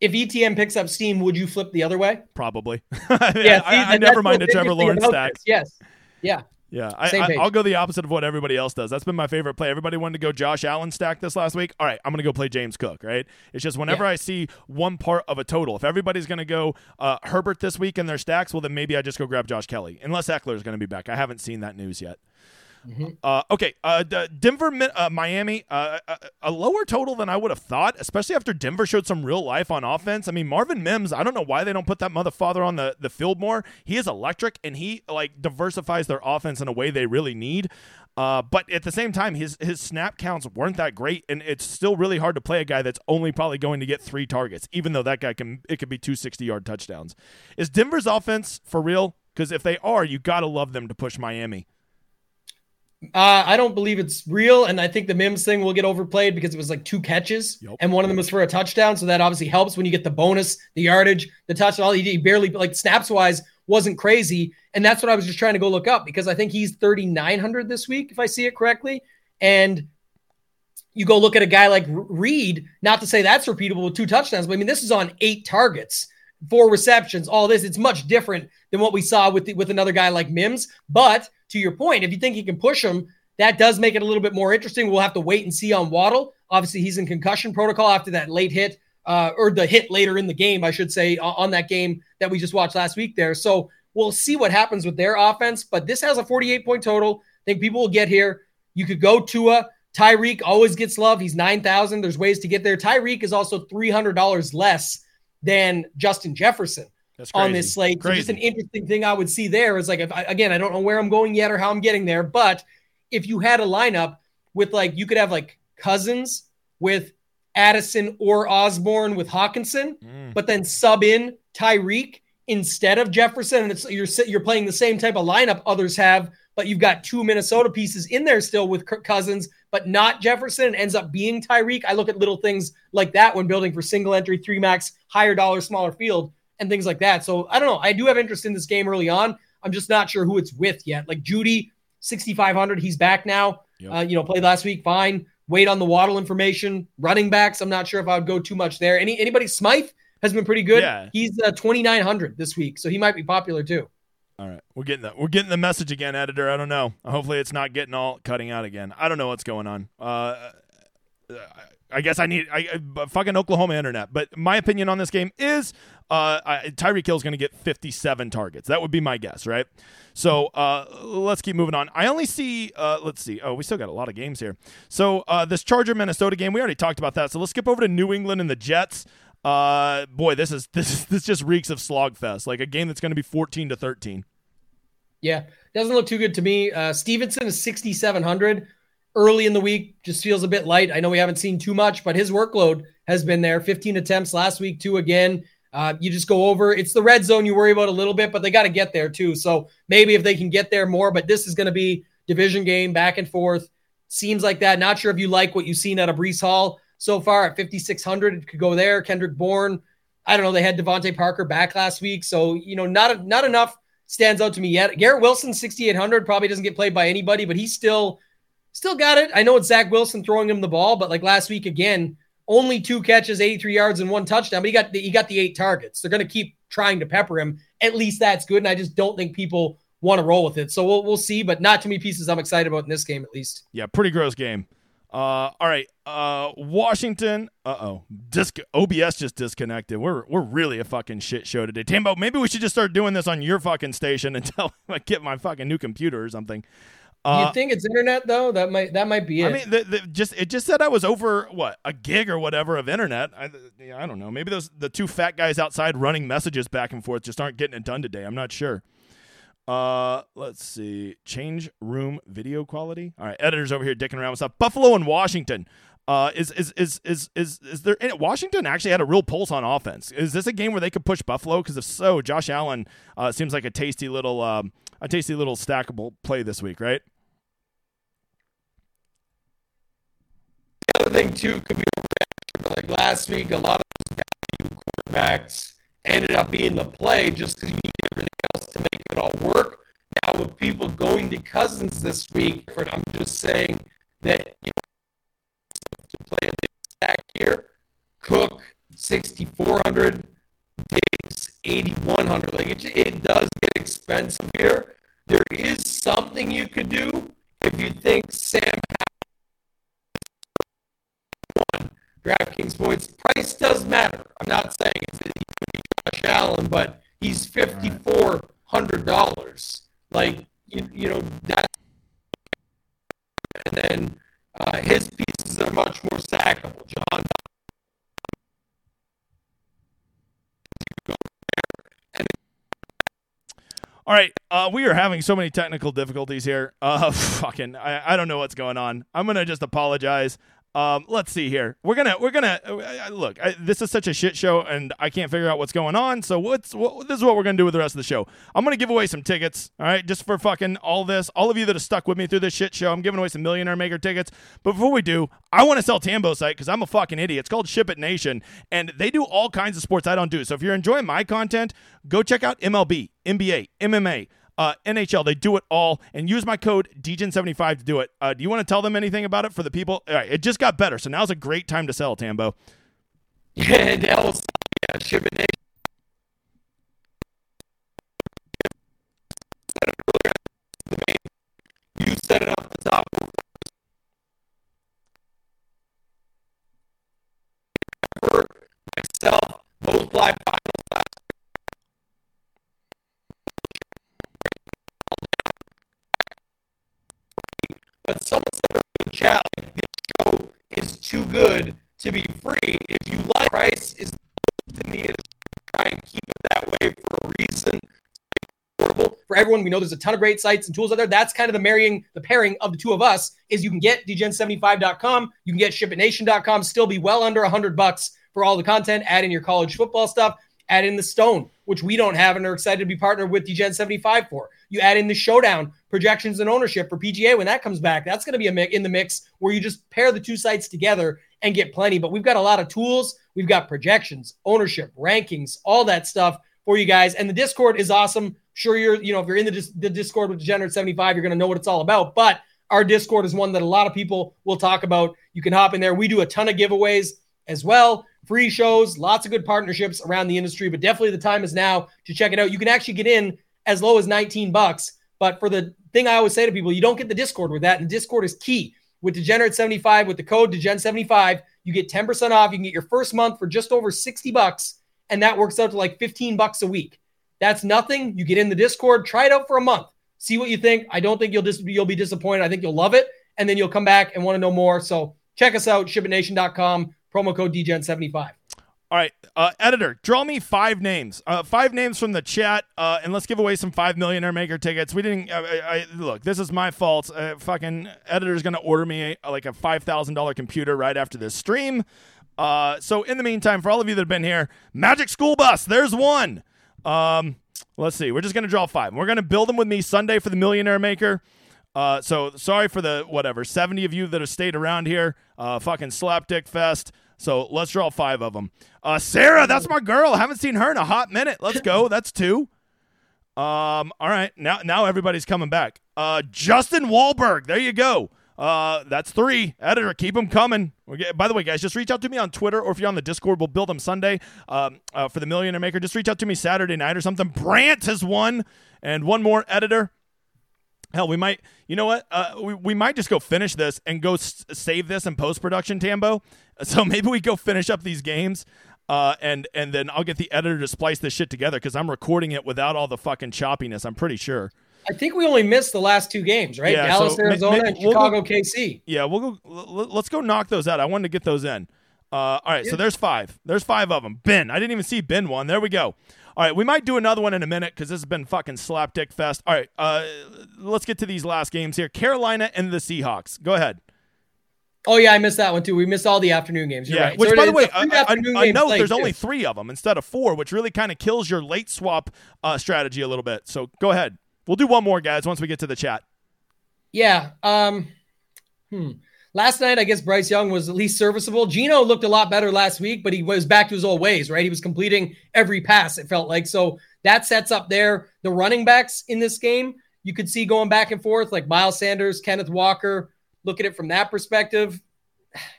If E T M picks up steam, would you flip the other way? Probably. yeah, I, I, I never mind a Trevor Lawrence stack. This. Yes. Yeah. Yeah. I, I, I'll go the opposite of what everybody else does. That's been my favorite play. Everybody wanted to go Josh Allen stack this last week. All right, I'm going to go play James Cook, right? It's just whenever yeah. I see one part of a total, if everybody's going to go uh, Herbert this week in their stacks, well, then maybe I just go grab Josh Kelly, unless Eckler is going to be back. I haven't seen that news yet. Mm-hmm. Uh, okay, uh, D- Denver, uh, Miami, uh, a, a lower total than I would have thought, especially after Denver showed some real life on offense. I mean, Marvin Mims, I don't know why they don't put that motherfather on the, the field more. He is electric, and he like diversifies their offense in a way they really need. Uh, but at the same time, his his snap counts weren't that great, and it's still really hard to play a guy that's only probably going to get three targets, even though that guy can it could be two sixty-yard touchdowns. Is Denver's offense for real? Because if they are, you got to love them to push Miami. Uh, I don't believe it's real, and I think the Mims thing will get overplayed because it was like two catches, yep. and one of them was for a touchdown, so that obviously helps when you get the bonus, the yardage, the touchdown. All he did, he barely, like snaps-wise, wasn't crazy, and that's what I was just trying to go look up because I think he's thirty-nine hundred this week, if I see it correctly, and you go look at a guy like Reed, not to say that's repeatable with two touchdowns, but I mean, this is on eight targets, four receptions, all this. It's much different than what we saw with the, with another guy like Mims, but to your point, if you think he can push him, that does make it a little bit more interesting. We'll have to wait and see on Waddle. Obviously, he's in concussion protocol after that late hit, uh, or the hit later in the game, I should say, on that game that we just watched last week there. So we'll see what happens with their offense. But this has a forty-eight point total. I think people will get here. You could go Tua. Tyreek always gets love. He's nine thousand. There's ways to get there. Tyreek is also three hundred dollars less than Justin Jefferson. That's on this slate. So just an interesting thing I would see there is like, if I, again, I don't know where I'm going yet or how I'm getting there, but if you had a lineup with like, you could have like Cousins with Addison or Osborne with Hockenson, mm. but then sub in Tyreek instead of Jefferson. And it's, you're, you're playing the same type of lineup others have, but you've got two Minnesota pieces in there still with Kirk Cousins, but not Jefferson, and ends up being Tyreek. I look at little things like that when building for single entry, three max, higher dollar, smaller field, and things like that. So I don't know. I do have interest in this game early on. I'm just not sure who it's with yet. Like Judy, sixty-five hundred. He's back now. Yep. Uh, you know, played last week. Fine. Wait on the Waddle information. Running backs, I'm not sure if I would go too much there. Any Anybody? Smythe has been pretty good. Yeah. He's uh, twenty-nine hundred this week, so he might be popular too. All right, we're getting the we're getting the message again, editor. I don't know. Hopefully, it's not getting all cutting out again. I don't know what's going on. Uh, I guess I need I, I fucking Oklahoma internet. But my opinion on this game is. Uh, I, Tyreek Hill is going to get fifty-seven targets. That would be my guess, right? So uh, let's keep moving on. I only see, uh, let's see. Oh, we still got a lot of games here. So uh, this Charger-Minnesota game, we already talked about that. So let's skip over to New England and the Jets. Uh, boy, this is this this just reeks of slogfest. Like a game that's going to be fourteen to thirteen. Yeah, doesn't look too good to me. Uh, Stevenson is sixty-seven hundred. Early in the week, just feels a bit light. I know we haven't seen too much, but his workload has been there. fifteen attempts last week, two again. Uh, you just go over. It's the red zone you worry about a little bit, but they got to get there too. So maybe if they can get there more, but this is going to be division game, back and forth. Seems like that. Not sure if you like what you've seen out of Breece Hall so far at fifty-six hundred. It could go there. Kendrick Bourne. I don't know. They had Devontae Parker back last week. So, you know, not, not enough stands out to me yet. Garrett Wilson, sixty-eight hundred, probably doesn't get played by anybody, but he's still, still got it. I know it's Zach Wilson throwing him the ball, but like last week, again, only two catches, eighty-three yards, and one touchdown. But he got the, he got the eight targets. They're going to keep trying to pepper him. At least that's good. And I just don't think people want to roll with it. So we'll, we'll see, but not too many pieces I'm excited about in this game, at least. Yeah. Pretty gross game. Uh, all right. Uh, Washington. Uh-oh. Disc- O B S just disconnected. We're we're really a fucking shit show today. Tambo, maybe we should just start doing this on your fucking station until I get my fucking new computer or something. Uh, you think it's internet though? That might that might be it. I mean, the, the, just it just said I was over what a gig or whatever of internet. I I don't know. Maybe those the two fat guys outside running messages back and forth just aren't getting it done today. I'm not sure. Uh, let's see. Change room video quality. All right, editors over here dicking around with stuff. Buffalo and Washington. Uh, is is is is is is there? Washington actually had a real pulse on offense. Is this a game where they could push Buffalo? Because if so, Josh Allen uh, seems like a tasty little um, a tasty little stackable play this week, right? The other thing too could be like last week. A lot of those quarterbacks ended up being the play just because you need everything else to make it all work. Now with people going to Cousins this week, I'm just saying that you know. To play a big stack here. Cook, sixty-four hundred. Diggs, eighty-one hundred. Like it, it does get expensive here. There is something you could do if you think Sam won DraftKings points. Price does matter. I'm not saying it's going to be Josh Allen, but he's fifty-four hundred dollars. Like, you, you know, that. And then Uh, his pieces are much more stackable. John, all right, uh, we are having so many technical difficulties here. Uh, fucking, I, I don't know what's going on. I'm gonna just apologize. Um, let's see here. We're gonna, we're gonna uh, look. I, this is such a shit show, and I can't figure out what's going on. So what's what, this is what we're gonna do with the rest of the show. I'm gonna give away some tickets. All right, just for fucking all this, all of you that have stuck with me through this shit show. I'm giving away some Millionaire Maker tickets. But before we do, I want to sell Tambo's site because I'm a fucking idiot. It's called Ship It Nation, and they do all kinds of sports I don't do. So if you're enjoying my content, go check out M L B, N B A, M M A. Uh, N H L, they do it all, and use my code Degen seventy-five to do it. Uh, do you want to tell them anything about it for the people? All right, it just got better, so now's a great time to sell, Tambo. Yeah, that was yeah, Ship It Nation. You set it up the top. For myself, both live finals. But someone said in the chat, like, this show is too good to be free. If you like price, is in the industry. Try and keep it that way for a reason. Affordable for everyone. We know there's a ton of great sites and tools out there. That's kind of the marrying, the pairing of the two of us. Is you can get Degen seventy-five dot com, you can get Ship It Nation dot com. Still be well under a hundred bucks for all the content. Add in your college football stuff. Add in the Stone, which we don't have and are excited to be partnered with Degen seventy-five for. You add in the Showdown, projections and ownership for P G A when that comes back. That's going to be a mix, in the mix where you just pair the two sites together and get plenty. But we've got a lot of tools. We've got projections, ownership, rankings, all that stuff for you guys. And the Discord is awesome. Sure, you're you know if you're in the, the Discord with Degenerate seventy-five, you're going to know what it's all about. But our Discord is one that a lot of people will talk about. You can hop in there. We do a ton of giveaways as well. Free shows, lots of good partnerships around the industry, but definitely the time is now to check it out. You can actually get in as low as nineteen bucks, but for the thing I always say to people, you don't get the Discord with that, and Discord is key. With Degenerate seventy-five, with the code Degen seventy-five, you get ten percent off. You can get your first month for just over sixty bucks, and that works out to like fifteen bucks a week. That's nothing. You get in the Discord, try it out for a month, see what you think. I don't think you'll dis- you'll be disappointed. I think you'll love it, and then you'll come back and want to know more. So check us out, ship it nation dot com. Promo code Degen seventy-five. All right, uh, editor, draw me five names. Uh, five names from the chat, uh, and let's give away some five Millionaire Maker tickets. We didn't uh, I, I, look. This is my fault. Uh, fucking editor's gonna order me a, like a five thousand dollars computer right after this stream. Uh, so in the meantime, for all of you that have been here, Magic School Bus, there's one. Um, let's see. We're just going to draw five. We're going to build them with me Sunday for the Millionaire Maker. Uh, so sorry for the whatever, seventy of you that have stayed around here. Uh, fucking slapdick fest. So let's draw five of them. Uh, Sarah, that's my girl. I haven't seen her in a hot minute. Let's go. That's two. Um, all right. Now, now everybody's coming back. Uh, Justin Wahlberg. There you go. Uh, that's three. Editor, keep them coming. We're get, by the way, guys, just reach out to me on Twitter, or if you're on the Discord, we'll build them Sunday um, uh, for the Millionaire Maker. Just reach out to me Saturday night or something. Brandt has won, and one more editor. Hell, we might. You know what? Uh, we we might just go finish this and go s- save this in post production, Tambo. So maybe we go finish up these games, uh, and and then I'll get the editor to splice this shit together because I'm recording it without all the fucking choppiness. I'm pretty sure. I think we only missed the last two games, right? Yeah, Dallas, so Arizona, may, may, and Chicago, we'll go, K C. Yeah, we'll go. Let's go knock those out. I wanted to get those in. Uh, all right, yeah. So there's five. There's five of them. Ben, I didn't even see Ben one. There we go. All right, we might do another one in a minute because this has been fucking slapdick fest. All right, uh, let's get to these last games here. Carolina and the Seahawks. Go ahead. Oh, yeah, I missed that one, too. We missed all the afternoon games. You're yeah, right. Which, so by the way, I, I, I know there's too. only three of them instead of four, which really kind of kills your late swap uh, strategy a little bit. So go ahead. We'll do one more, guys, once we get to the chat. Yeah. Um, hmm. Last night, I guess Bryce Young was at least serviceable. Geno looked a lot better last week, but he was back to his old ways, right? He was completing every pass, it felt like. So that sets up there. The running backs in this game, you could see going back and forth, like Miles Sanders, Kenneth Walker. Look at it from that perspective.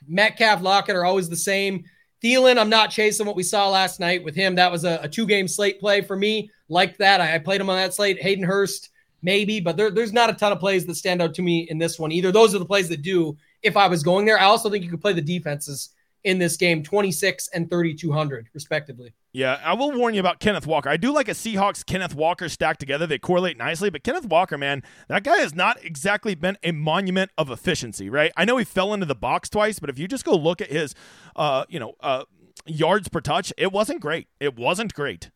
Metcalf, Lockett are always the same. Thielen, I'm not chasing what we saw last night with him. That was a, a two-game slate play for me. Liked that. I, I played him on that slate. Hayden Hurst, maybe. But there, there's not a ton of plays that stand out to me in this one either. Those are the plays that do if I was going there. I also think you could play the defenses in this game, twenty-six and thirty-two hundred, respectively. Yeah, I will warn you about Kenneth Walker. I do like a Seahawks-Kenneth Walker stack together. They correlate nicely. But Kenneth Walker, man, that guy has not exactly been a monument of efficiency, right? I know he fell into the box twice, but if you just go look at his uh, you know, uh, yards per touch, it wasn't great. It wasn't great.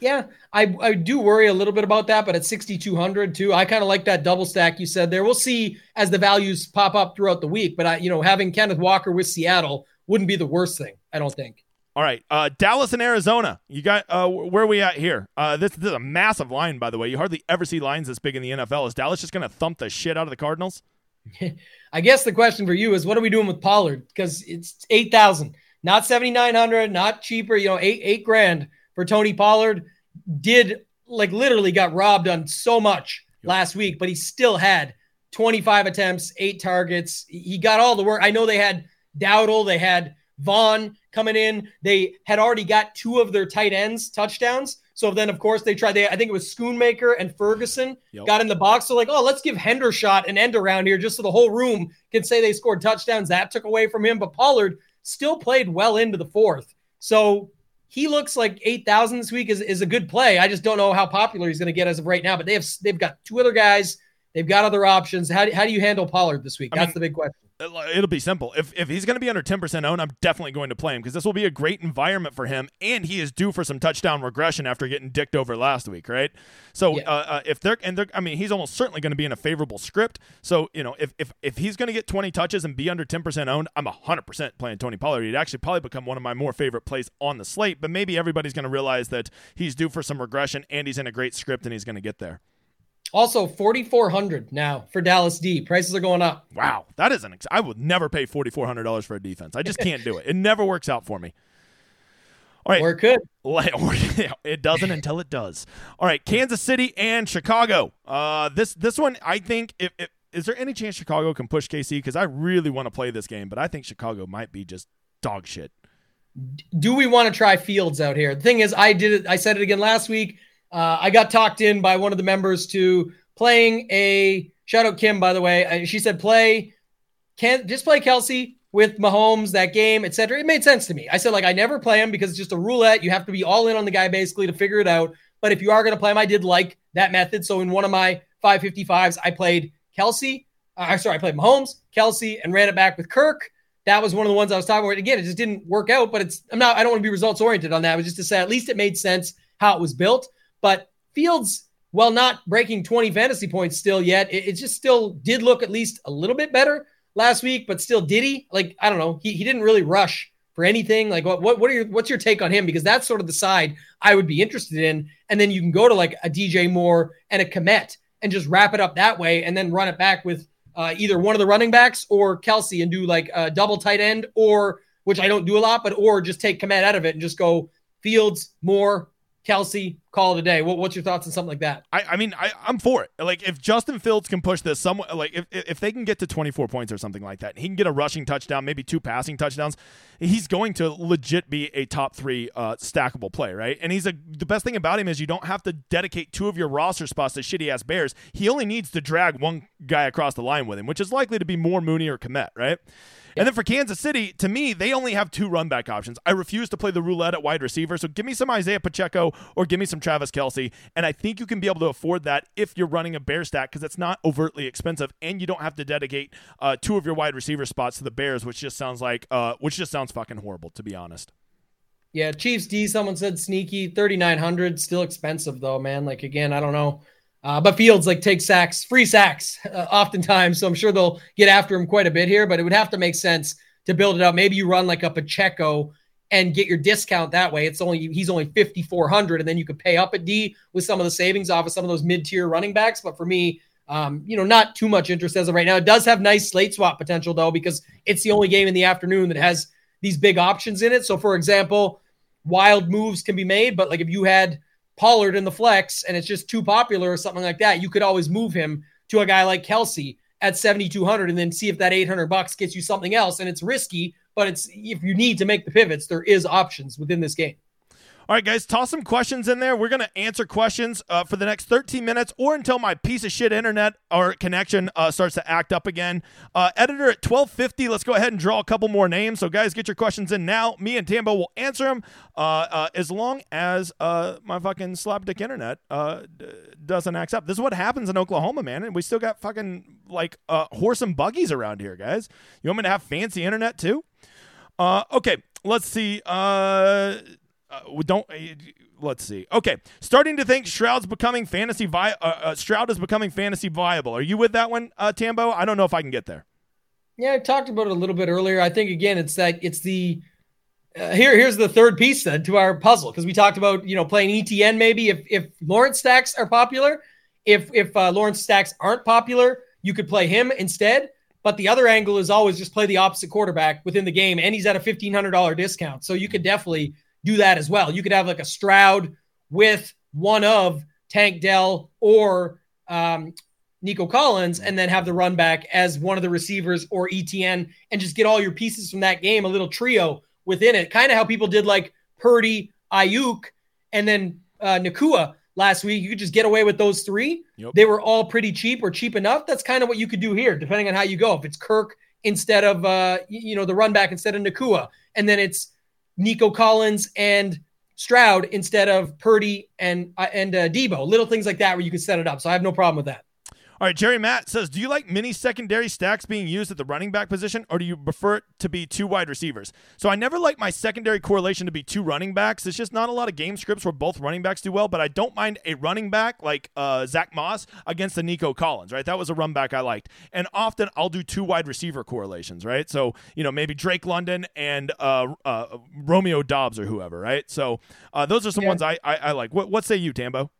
Yeah, I, I do worry a little bit about that, but at sixty-two hundred too, I kind of like that double stack you said there. We'll see as the values pop up throughout the week, but I, you know, having Kenneth Walker with Seattle wouldn't be the worst thing, I don't think. All right, uh, Dallas and Arizona. You got uh, where are we at here? Uh, this, this is a massive line, by the way. You hardly ever see lines this big in the N F L. Is Dallas just going to thump the shit out of the Cardinals? I guess the question for you is, what are we doing with Pollard? Because it's eight thousand, not seventy-nine hundred, not cheaper. You know, eight eight grand for Tony Pollard. Did like literally got robbed on so much yep. last week, but he still had twenty-five attempts, eight targets. He got all the work. I know they had Dowdle, they had Vaughn coming in. They had already got two of their tight ends touchdowns. So then, of course, they tried. They I think it was Schoonmaker and Ferguson yep. got in the box. So like, oh, let's give Hendershot an end around here, just so the whole room can say they scored touchdowns. That took away from him, but Pollard still played well into the fourth. So he looks like eight thousand this week is, is a good play. I just don't know how popular he's going to get as of right now, but they have, they've got two other guys. They've got other options. How do, how do you handle Pollard this week? That's I mean, the big question. It'll be simple. If if he's going to be under ten percent owned, I'm definitely going to play him because this will be a great environment for him, and he is due for some touchdown regression after getting dicked over last week, right? So yeah. uh, uh, if they're and they're, I mean, he's almost certainly going to be in a favorable script. So you know, if if if he's going to get twenty touches and be under ten percent owned, I'm one hundred percent playing Tony Pollard. He'd actually probably become one of my more favorite plays on the slate. But maybe everybody's going to realize that he's due for some regression, and he's in a great script, and he's going to get there. Also, forty-four hundred now for Dallas D. Prices are going up. Wow, that is an ex- I would never pay forty-four hundred dollars for a defense. I just can't do it. It never works out for me. All right, or it could. It doesn't until it does. All right, Kansas City and Chicago. Uh, this this one, I think. If, if is there any chance Chicago can push K C? Because I really want to play this game, but I think Chicago might be just dog shit. Do we want to try Fields out here? The thing is, I did it. I said it again last week. Uh, I got talked in by one of the members to playing a shout out Kim, by the way. She said, play, can just play Kelsey with Mahomes, that game, et cetera. It made sense to me. I said, like, I never play him because it's just a roulette. You have to be all in on the guy basically to figure it out. But if you are going to play him, I did like that method. So in one of my five fifty-fives, I played Kelsey. I'm uh, sorry, I played Mahomes, Kelsey, and ran it back with Kirk. That was one of the ones I was talking about. Again, it just didn't work out, but it's, I'm not, I don't want to be results oriented on that. It was just to say, at least it made sense how it was built. But Fields, while not breaking twenty fantasy points still yet, it, it just still did look at least a little bit better last week, but still did he? Like, I don't know. He he didn't really rush for anything. Like, what what what are your what's your take on him? Because that's sort of the side I would be interested in. And then you can go to like a D J Moore and a Komet and just wrap it up that way, and then run it back with uh, either one of the running backs or Kelsey and do like a double tight end, or which I don't do a lot, but or just take Komet out of it and just go Fields, Moore, Kelsey, call it a day. What, what's your thoughts on something like that? I, I mean, I, I'm for it. Like, if Justin Fields can push this somewhat, like if if they can get to twenty-four points or something like that, he can get a rushing touchdown, maybe two passing touchdowns. He's going to legit be a top three uh, stackable play, right? And he's a the best thing about him is you don't have to dedicate two of your roster spots to shitty ass Bears. He only needs to drag one guy across the line with him, which is likely to be more Mooney or Komet, right? And then for Kansas City, to me, they only have two run back options. I refuse to play the roulette at wide receiver, so give me some Isaiah Pacheco or give me some Travis Kelce, and I think you can be able to afford that if you're running a Bear stack because it's not overtly expensive, and you don't have to dedicate uh, two of your wide receiver spots to the Bears, which just sounds like, uh, which just sounds fucking horrible, to be honest. Yeah, Chiefs D, someone said sneaky, thirty-nine hundred, still expensive though, man. Like, again, I don't know. Uh, but Fields, like, takes sacks, free sacks uh, oftentimes, so I'm sure they'll get after him quite a bit here, but it would have to make sense to build it up. Maybe you run like a Pacheco and get your discount that way. It's only he's only fifty-four hundred, and then you could pay up at D with some of the savings off of some of those mid-tier running backs. But for me, um, you know, not too much interest as of right now. It does have nice slate swap potential, though, because it's the only game in the afternoon that has these big options in it. So, for example, wild moves can be made, but, like, if you had Pollard in the flex and it's just too popular or something like that, you could always move him to a guy like Kelsey at seventy-two hundred and then see if that eight hundred bucks gets you something else. And it's risky, but it's, if you need to make the pivots, there is options within this game. All right, guys, toss some questions in there. We're going to answer questions uh, for the next thirteen minutes or until my piece of shit internet or connection uh, starts to act up again. Uh, editor at twelve fifty, let's go ahead and draw a couple more names. So, guys, get your questions in now. Me and Tambo will answer them uh, uh, as long as uh, my fucking slapdick internet uh, d- doesn't act up. This is what happens in Oklahoma, man, and we still got fucking, like, uh, horse and buggies around here, guys. You want me to have fancy internet too? Uh, okay, let's see. Uh... Uh, don't uh, let's see. Okay, starting to think Stroud's becoming fantasy vi- uh, uh, Stroud is becoming fantasy viable. Are you with that one, uh, Tambo? I don't know if I can get there. Yeah, I talked about it a little bit earlier. I think again, it's that it's the uh, here. Here's the third piece then to our puzzle because we talked about you know playing E T N maybe if if Lawrence stacks are popular, if if uh, Lawrence stacks aren't popular, you could play him instead. But the other angle is always just play the opposite quarterback within the game, and he's at a fifteen hundred dollars discount, so you could definitely do that as well. You could have like a Stroud with one of Tank Dell or um, Nico Collins and then have the run back as one of the receivers or E T N and just get all your pieces from that game, a little trio within it. Kind of how people did like Purdy, Ayuk, and then uh, Nakua last week. You could just get away with those three. Yep. They were all pretty cheap or cheap enough. That's kind of what you could do here, depending on how you go. If it's Kirk instead of, uh, you know, the run back instead of Nakua, and then it's Nico Collins and Stroud instead of Purdy and uh, and uh, Debo. Little things like that where you can set it up. So I have no problem with that. All right, Jerry Matt says, do you like mini secondary stacks being used at the running back position, or do you prefer it to be two wide receivers? So I never like my secondary correlation to be two running backs. It's just not a lot of game scripts where both running backs do well, but I don't mind a running back like uh, Zach Moss against the Nico Collins, right? That was a run back I liked. And often I'll do two wide receiver correlations, right? So, you know, maybe Drake London and uh, uh, Romeo Doubs or whoever, right? So uh, those are some yeah. ones I, I, I like. What, what say you, Tambo?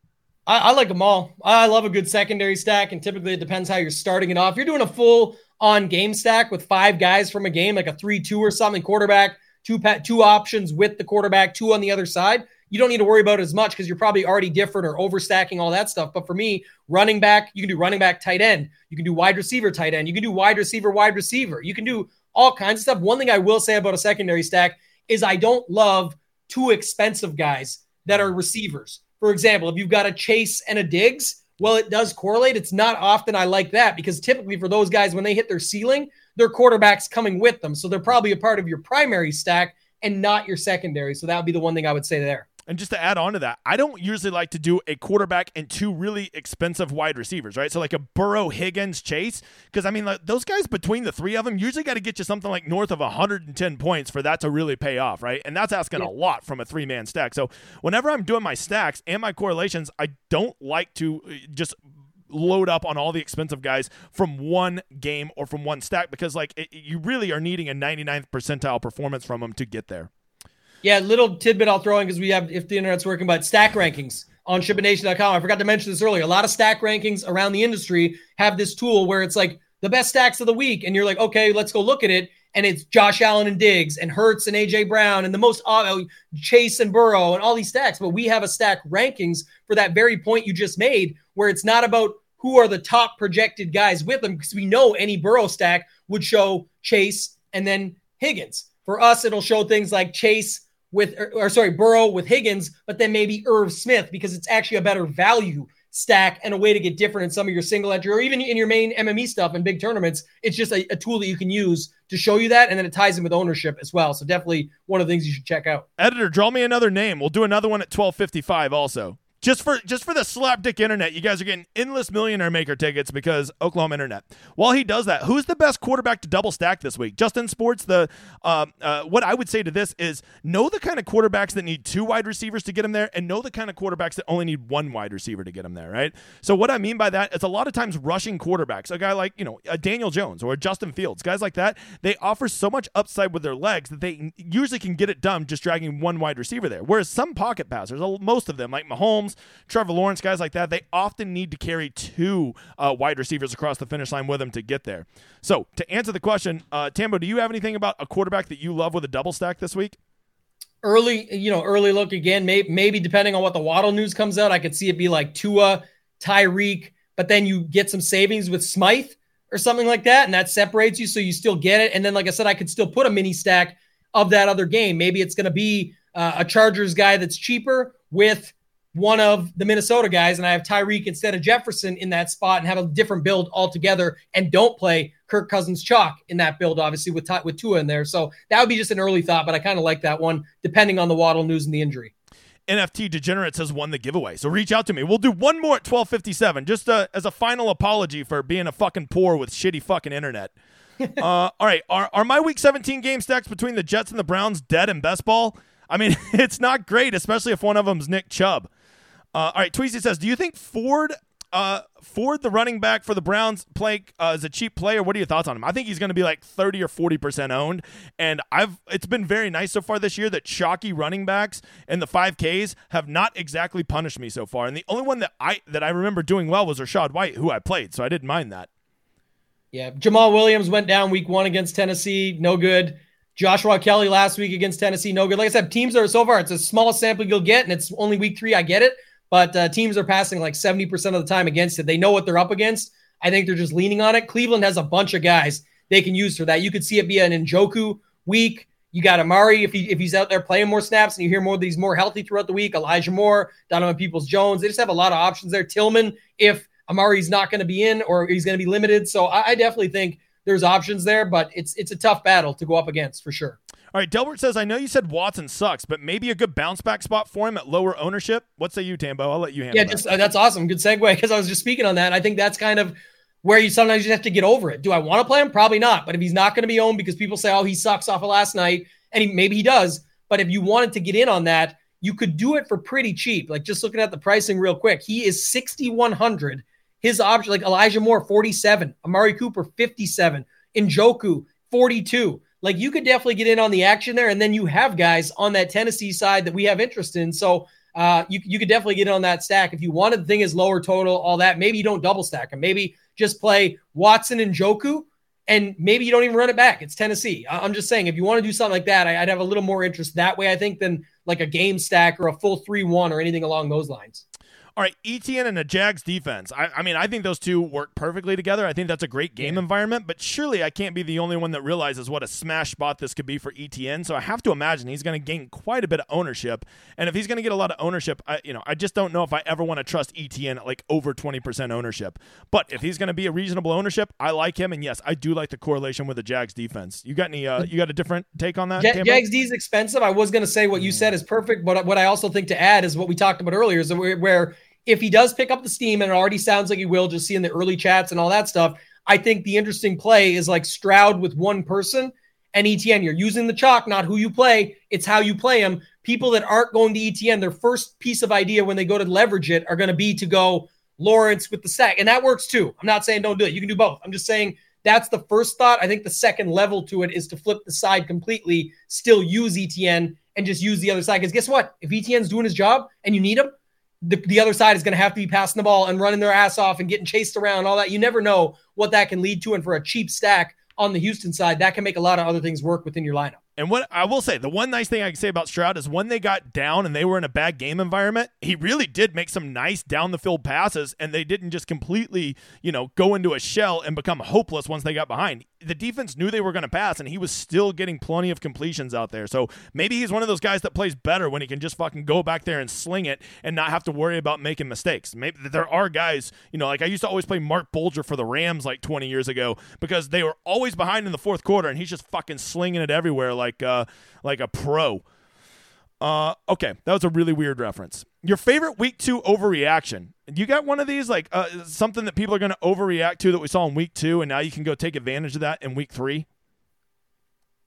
I, I like them all. I love a good secondary stack, and typically it depends how you're starting it off. If you're doing a full-on game stack with five guys from a game, like a three two or something, quarterback, two pa- two options with the quarterback, two on the other side, you don't need to worry about it as much because you're probably already different or overstacking all that stuff. But for me, running back, you can do running back tight end. You can do wide receiver tight end. You can do wide receiver wide receiver. You can do all kinds of stuff. One thing I will say about a secondary stack is I don't love too expensive guys that are receivers. For example, if you've got a Chase and a Diggs, well, it does correlate. It's not often I like that because typically for those guys, when they hit their ceiling, their quarterback's coming with them. So they're probably a part of your primary stack and not your secondary. So that would be the one thing I would say there. And just to add on to that, I don't usually like to do a quarterback and two really expensive wide receivers, right? So like a Burrow, Higgins, Chase, because, I mean, like those guys between the three of them usually got to get you something like north of one hundred ten points for that to really pay off, right? And that's asking yeah. a lot from a three-man stack. So whenever I'm doing my stacks and my correlations, I don't like to just – load up on all the expensive guys from one game or from one stack, because like it, you really are needing a ninety-ninth percentile performance from them to get there. Yeah, little tidbit I'll throw in because we have, if the internet's working, but stack rankings on ship it nation dot com. I forgot to mention this earlier. A lot of stack rankings around the industry have this tool where it's like the best stacks of the week, and you're like, okay, let's go look at it. And it's Josh Allen and Diggs and Hurts and A J Brown and the most uh, Chase and Burrow and all these stacks. But we have a stack rankings for that very point you just made, where it's not about who are the top projected guys with them, because we know any Burrow stack would show Chase and then Higgins. For us, it'll show things like Chase with, or, or sorry, Burrow with Higgins, but then maybe Irv Smith, because it's actually a better value stack and a way to get different in some of your single entry or even in your main M M E stuff and big tournaments. It's just a, a tool that you can use to show you that, and then it ties in with ownership as well. So definitely one of the things you should check out. Editor, draw me another name. We'll do another one at twelve fifty-five also. Just for just for the slapdick internet, you guys are getting endless millionaire maker tickets because Oklahoma internet. While he does that, who's the best quarterback to double stack this week? Justin Sports, the uh, uh, what I would say to this is know the kind of quarterbacks that need two wide receivers to get them there, and know the kind of quarterbacks that only need one wide receiver to get them there, right? So what I mean by that is a lot of times rushing quarterbacks, a guy like, you know, a Daniel Jones or a Justin Fields, guys like that, they offer so much upside with their legs that they usually can get it done just dragging one wide receiver there. Whereas some pocket passers, most of them, like Mahomes, Trevor Lawrence, guys like that, they often need to carry two uh, wide receivers across the finish line with them to get there. So to answer the question, uh, Tambo, do you have anything about a quarterback that you love with a double stack this week? Early, you know, early look again, may- maybe depending on what the Waddle news comes out, I could see it be like Tua, Tyreek, but then you get some savings with Smythe or something like that, and that separates you, so you still get it. And then, like I said, I could still put a mini stack of that other game. Maybe it's going to be uh, a Chargers guy that's cheaper with one of the Minnesota guys, and I have Tyreek instead of Jefferson in that spot and have a different build altogether, and don't play Kirk Cousins chalk in that build, obviously, with with Tua in there. So that would be just an early thought, but I kind of like that one, depending on the Waddle news and the injury. N F T Degenerates has won the giveaway, so reach out to me. We'll do one more at twelve fifty-seven, just uh, as a final apology for being a fucking poor with shitty fucking internet. uh, all right, are, are my Week seventeen game stacks between the Jets and the Browns dead in best ball? I mean, it's not great, especially if one of them's Nick Chubb. Uh, all right, Tweezy says, do you think Ford, uh, Ford, the running back for the Browns, play uh, is a cheap player? What are your thoughts on him? I think he's going to be like thirty or forty percent owned, and I've it's been very nice so far this year that chalky running backs and the five Ks have not exactly punished me so far, and the only one that I that I remember doing well was Rachaad White, who I played, so I didn't mind that. Yeah, Jamal Williams went down week one against Tennessee, no good. Joshua Kelly last week against Tennessee, no good. Like I said, teams are so far, it's the smallest sample you'll get, and it's only week three, I get it. But uh, teams are passing like seventy percent of the time against it. They know what they're up against. I think they're just leaning on it. Cleveland has a bunch of guys they can use for that. You could see it be an Njoku week. You got Amari if he if he's out there playing more snaps, and you hear more that he's more healthy throughout the week. Elijah Moore, Donovan Peoples-Jones. They just have a lot of options there. Tillman, if Amari's not going to be in or he's going to be limited. So I, I definitely think there's options there, but it's it's a tough battle to go up against for sure. All right, Delbert says, I know you said Watson sucks, but maybe a good bounce-back spot for him at lower ownership? What say you, Tambo? I'll let you handle yeah, just, that. Yeah, uh, that's awesome. Good segue, because I was just speaking on that. I think that's kind of where you sometimes just have to get over it. Do I want to play him? Probably not. But if he's not going to be owned because people say, oh, he sucks off of last night, and he, maybe he does, but if you wanted to get in on that, you could do it for pretty cheap. Like, just looking at the pricing real quick, he is sixty-one hundred. His option, like Elijah Moore, forty-seven. Amari Cooper, fifty-seven. Njoku, forty-two. Like, you could definitely get in on the action there, and then you have guys on that Tennessee side that we have interest in. So uh, you you could definitely get in on that stack if you wanted. The thing is lower total, all that. Maybe you don't double stack them. Maybe just play Watson and Njoku, and maybe you don't even run it back. It's Tennessee. I- I'm just saying, if you want to do something like that, I- I'd have a little more interest that way, I think, than like a game stack or a full three one or anything along those lines. All right, Etienne and the Jags defense. I, I mean, I think those two work perfectly together. I think that's a great game yeah. environment, but surely I can't be the only one that realizes what a smash spot this could be for Etienne. So I have to imagine he's going to gain quite a bit of ownership. And if he's going to get a lot of ownership, I, you know, I just don't know if I ever want to trust Etienne at like over twenty percent ownership. But if he's going to be a reasonable ownership, I like him. And yes, I do like the correlation with the Jags defense. You got any? Uh, you got a different take on that? J- Jags D is expensive. I was going to say what you said is perfect, but what I also think to add is what we talked about earlier, is where if he does pick up the steam, and it already sounds like he will, just seeing the early chats and all that stuff, I think the interesting play is like Stroud with one person and Etienne. You're using the chalk, not who you play. It's how you play him. People that aren't going to Etienne, their first piece of idea when they go to leverage it are going to be to go, Lawrence with the sack. And that works too. I'm not saying don't do it. You can do both. I'm just saying that's the first thought. I think the second level to it is to flip the side completely, still use Etienne and just use the other side. Because guess what? If Etienne's doing his job and you need him, the, the other side is going to have to be passing the ball and running their ass off and getting chased around and all that. You never know what that can lead to. And for a cheap stack on the Houston side, that can make a lot of other things work within your lineup. And what I will say, the one nice thing I can say about Stroud is when they got down and they were in a bad game environment, he really did make some nice down the field passes, and they didn't just completely, you know, go into a shell and become hopeless once they got behind. The defense knew they were going to pass, and he was still getting plenty of completions out there. So maybe he's one of those guys that plays better when he can just fucking go back there and sling it and not have to worry about making mistakes. Maybe there are guys, you know, like I used to always play Mark Bolger for the Rams like twenty years ago because they were always behind in the fourth quarter, and he's just fucking slinging it everywhere like like uh, like a pro. Uh, okay, that was a really weird reference. Your favorite week two overreaction. You got one of these, like uh, something that people are going to overreact to that we saw in week two, and now you can go take advantage of that in week three?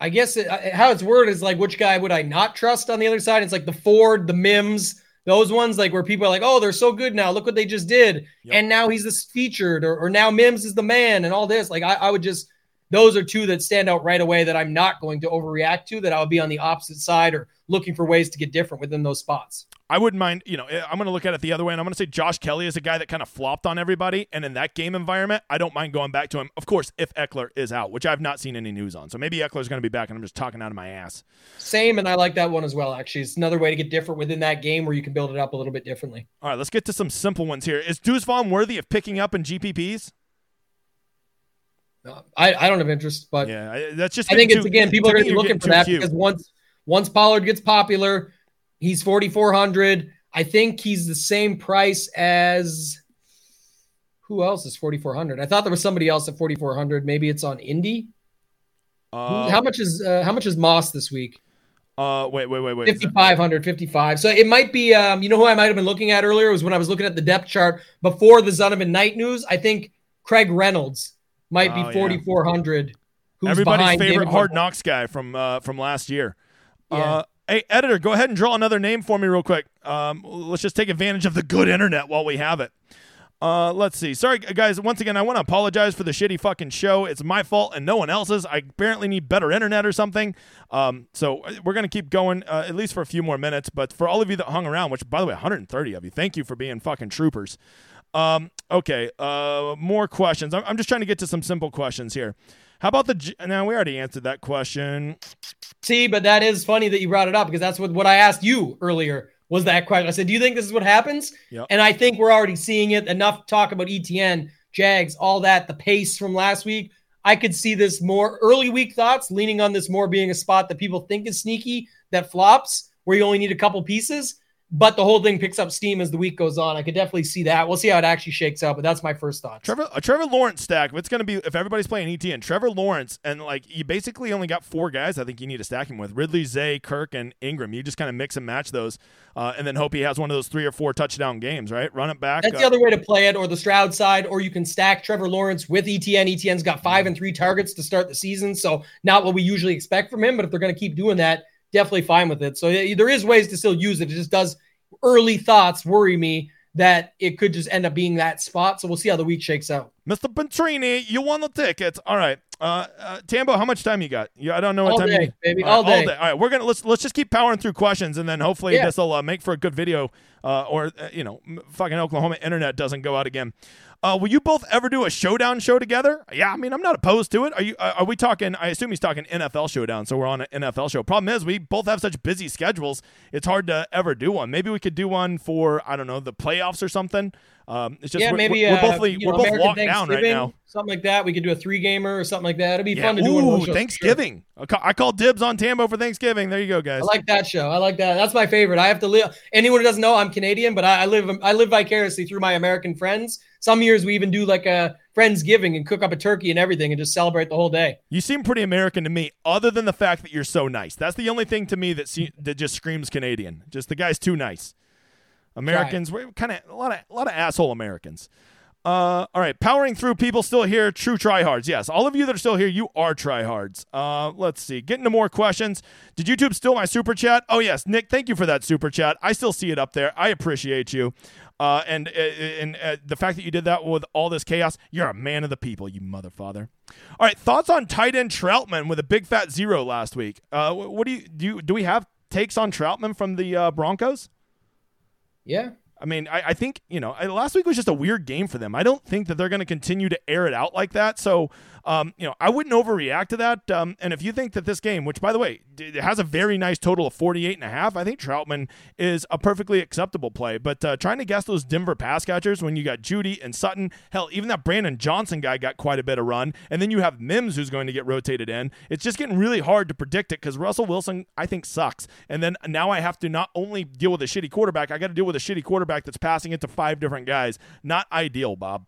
I guess it, how it's worded is like, which guy would I not trust on the other side? It's like the Ford, the Mims, those ones like where people are like, oh, they're so good now. Look what they just did. Yep. And now he's this featured, or, or now Mims is the man and all this. Like I, I would just... Those are two that stand out right away that I'm not going to overreact to, that I'll be on the opposite side or looking for ways to get different within those spots. I wouldn't mind, you know, I'm going to look at it the other way, and I'm going to say Josh Kelly is a guy that kind of flopped on everybody, and in that game environment, I don't mind going back to him. Of course, if Eckler is out, which I've not seen any news on. So maybe Eckler's going to be back, and I'm just talking out of my ass. Same, and I like that one as well, actually. It's another way to get different within that game where you can build it up a little bit differently. All right, let's get to some simple ones here. Is Deuce Vaughn worthy of picking up in G P Ps? I, I don't have interest, but yeah, that's just I think it's, too, again, people are going to be looking for that cute. Because once once Pollard gets popular, he's forty-four hundred. I think he's the same price as who else is forty-four hundred? I thought there was somebody else at forty-four hundred. Maybe it's on Indy. Uh, how much is uh, how much is Moss this week? Uh, wait, wait, wait, wait. fifty-five hundred, fifty-five. So it might be, um, you know who I might have been looking at earlier was when I was looking at the depth chart before the Zonovan Knight news. I think Craig Reynolds might be oh, forty-four hundred. Yeah. Who's everybody's favorite Hard Knocks guy from uh, from last year. Yeah. Uh, hey, editor, go ahead and draw another name for me real quick. Um, let's just take advantage of the good internet while we have it. Uh, let's see. Sorry, guys. Once again, I want to apologize for the shitty fucking show. It's my fault and no one else's. I apparently need better internet or something. Um, so we're going to keep going uh, at least for a few more minutes. But for all of you that hung around, which, by the way, one hundred thirty of you, thank you for being fucking troopers. Um, okay, uh, more questions. I'm, I'm just trying to get to some simple questions here. How about the – now, we already answered that question. See, but that is funny that you brought it up because that's what, what I asked you earlier was that question. I said, do you think this is what happens? Yep. And I think we're already seeing it. Enough talk about E T N, Jags, all that, the pace from last week. I could see this more early week thoughts leaning on this more being a spot that people think is sneaky, that flops, where you only need a couple pieces. But the whole thing picks up steam as the week goes on. I could definitely see that. We'll see how it actually shakes out, but that's my first thought. Trevor, a Trevor Lawrence stack. It's going to be if everybody's playing E T N, Trevor Lawrence, and like you basically only got four guys. I think you need to stack him with Ridley, Zay, Kirk, and Ingram. You just kind of mix and match those, uh, and then hope he has one of those three or four touchdown games. Right, run it back. That's uh, the other way to play it, or the Stroud side, or you can stack Trevor Lawrence with E T N. E T N's got five and three targets to start the season, so not what we usually expect from him. But if they're going to keep doing that, definitely fine with it. So there is ways to still use it. It just does early thoughts worry me that it could just end up being that spot. So we'll see how the week shakes out. Mister Petrini, you won the tickets. All right. Uh, uh, Tambo, how much time you got? Yeah, I don't know what all time. Day, you... baby. All, all day, baby. All day. All right. We're going to let's let's just keep powering through questions, and then hopefully yeah. this will uh, make for a good video uh, or, uh, you know, fucking Oklahoma internet doesn't go out again. Uh, will you both ever do a showdown show together? Yeah, I mean, I'm not opposed to it. Are you? Are we talking? I assume he's talking N F L showdown, so we're on an N F L show. Problem is, we both have such busy schedules, it's hard to ever do one. Maybe we could do one for, I don't know, the playoffs or something. Um, it's just yeah, we're, maybe, we're, uh, we're both, we're know, both locked down right now. Something like that. We could do a three-gamer or something like that. It'd be yeah. fun to do. Ooh, one Thanksgiving. Sure. I call dibs on Tambo for Thanksgiving. There you go, guys. I like that show. I like that. That's my favorite. I have to live. Anyone who doesn't know, I'm Canadian, but I, I live I live vicariously through my American friends. Some years we even do like a Friendsgiving and cook up a turkey and everything and just celebrate the whole day. You seem pretty American to me, other than the fact that you're so nice. That's the only thing to me that se- that just screams Canadian. Just the guy's too nice. Americans, right. We're kind of a lot of a lot of asshole Americans. Uh, all right, powering through. People still here, true tryhards. Yes, all of you that are still here, you are tryhards. Uh, let's see. Get into more questions. Did YouTube steal my super chat? Oh, yes. Nick, thank you for that super chat. I still see it up there. I appreciate you. Uh, and and uh, the fact that you did that with all this chaos, you're a man of the people, you motherfather. All right, thoughts on tight end Troutman with a big fat zero last week. Uh, what do you do? You, do we have takes on Troutman from the uh, Broncos? Yeah. I mean, I, I think, you know, I, last week was just a weird game for them. I don't think that they're going to continue to air it out like that. So, um, you know, I wouldn't overreact to that. Um, and if you think that this game, which, by the way, d- it has a very nice total of forty-eight and a half, I think Troutman is a perfectly acceptable play. But uh, trying to guess those Denver pass catchers when you got Judy and Sutton, hell, even that Brandon Johnson guy got quite a bit of run. And then you have Mims, who's going to get rotated in. It's just getting really hard to predict it because Russell Wilson, I think, sucks. And then now I have to not only deal with a shitty quarterback, I got to deal with a shitty quarterback that's passing it to five different guys. Not ideal, Bob.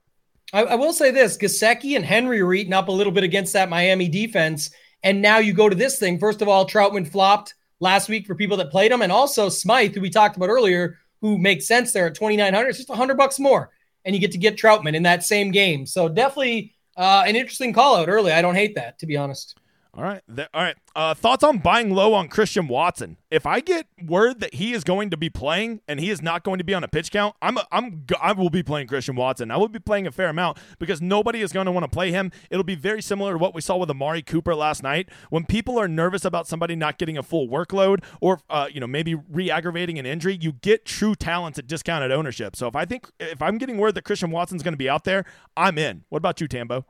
I, I will say this. Gesicki and Henry were eating up a little bit against that Miami defense, and now you go to this thing. First of all, Troutman flopped last week for people that played him, and also Smythe, who we talked about earlier, who makes sense there at twenty-nine hundred. It's just one hundred bucks more, and you get to get Troutman in that same game. So definitely uh, an interesting call-out early. I don't hate that, to be honest. All right. All right. Uh, thoughts on buying low on Christian Watson? If I get word that he is going to be playing and he is not going to be on a pitch count, I'm a, I'm I will be playing Christian Watson. I will be playing a fair amount because nobody is going to want to play him. It'll be very similar to what we saw with Amari Cooper last night. When people are nervous about somebody not getting a full workload or uh, you know maybe re-aggravating an injury, you get true talents at discounted ownership. So if I think if I'm getting word that Christian Watson's going to be out there, I'm in. What about you, Tambo?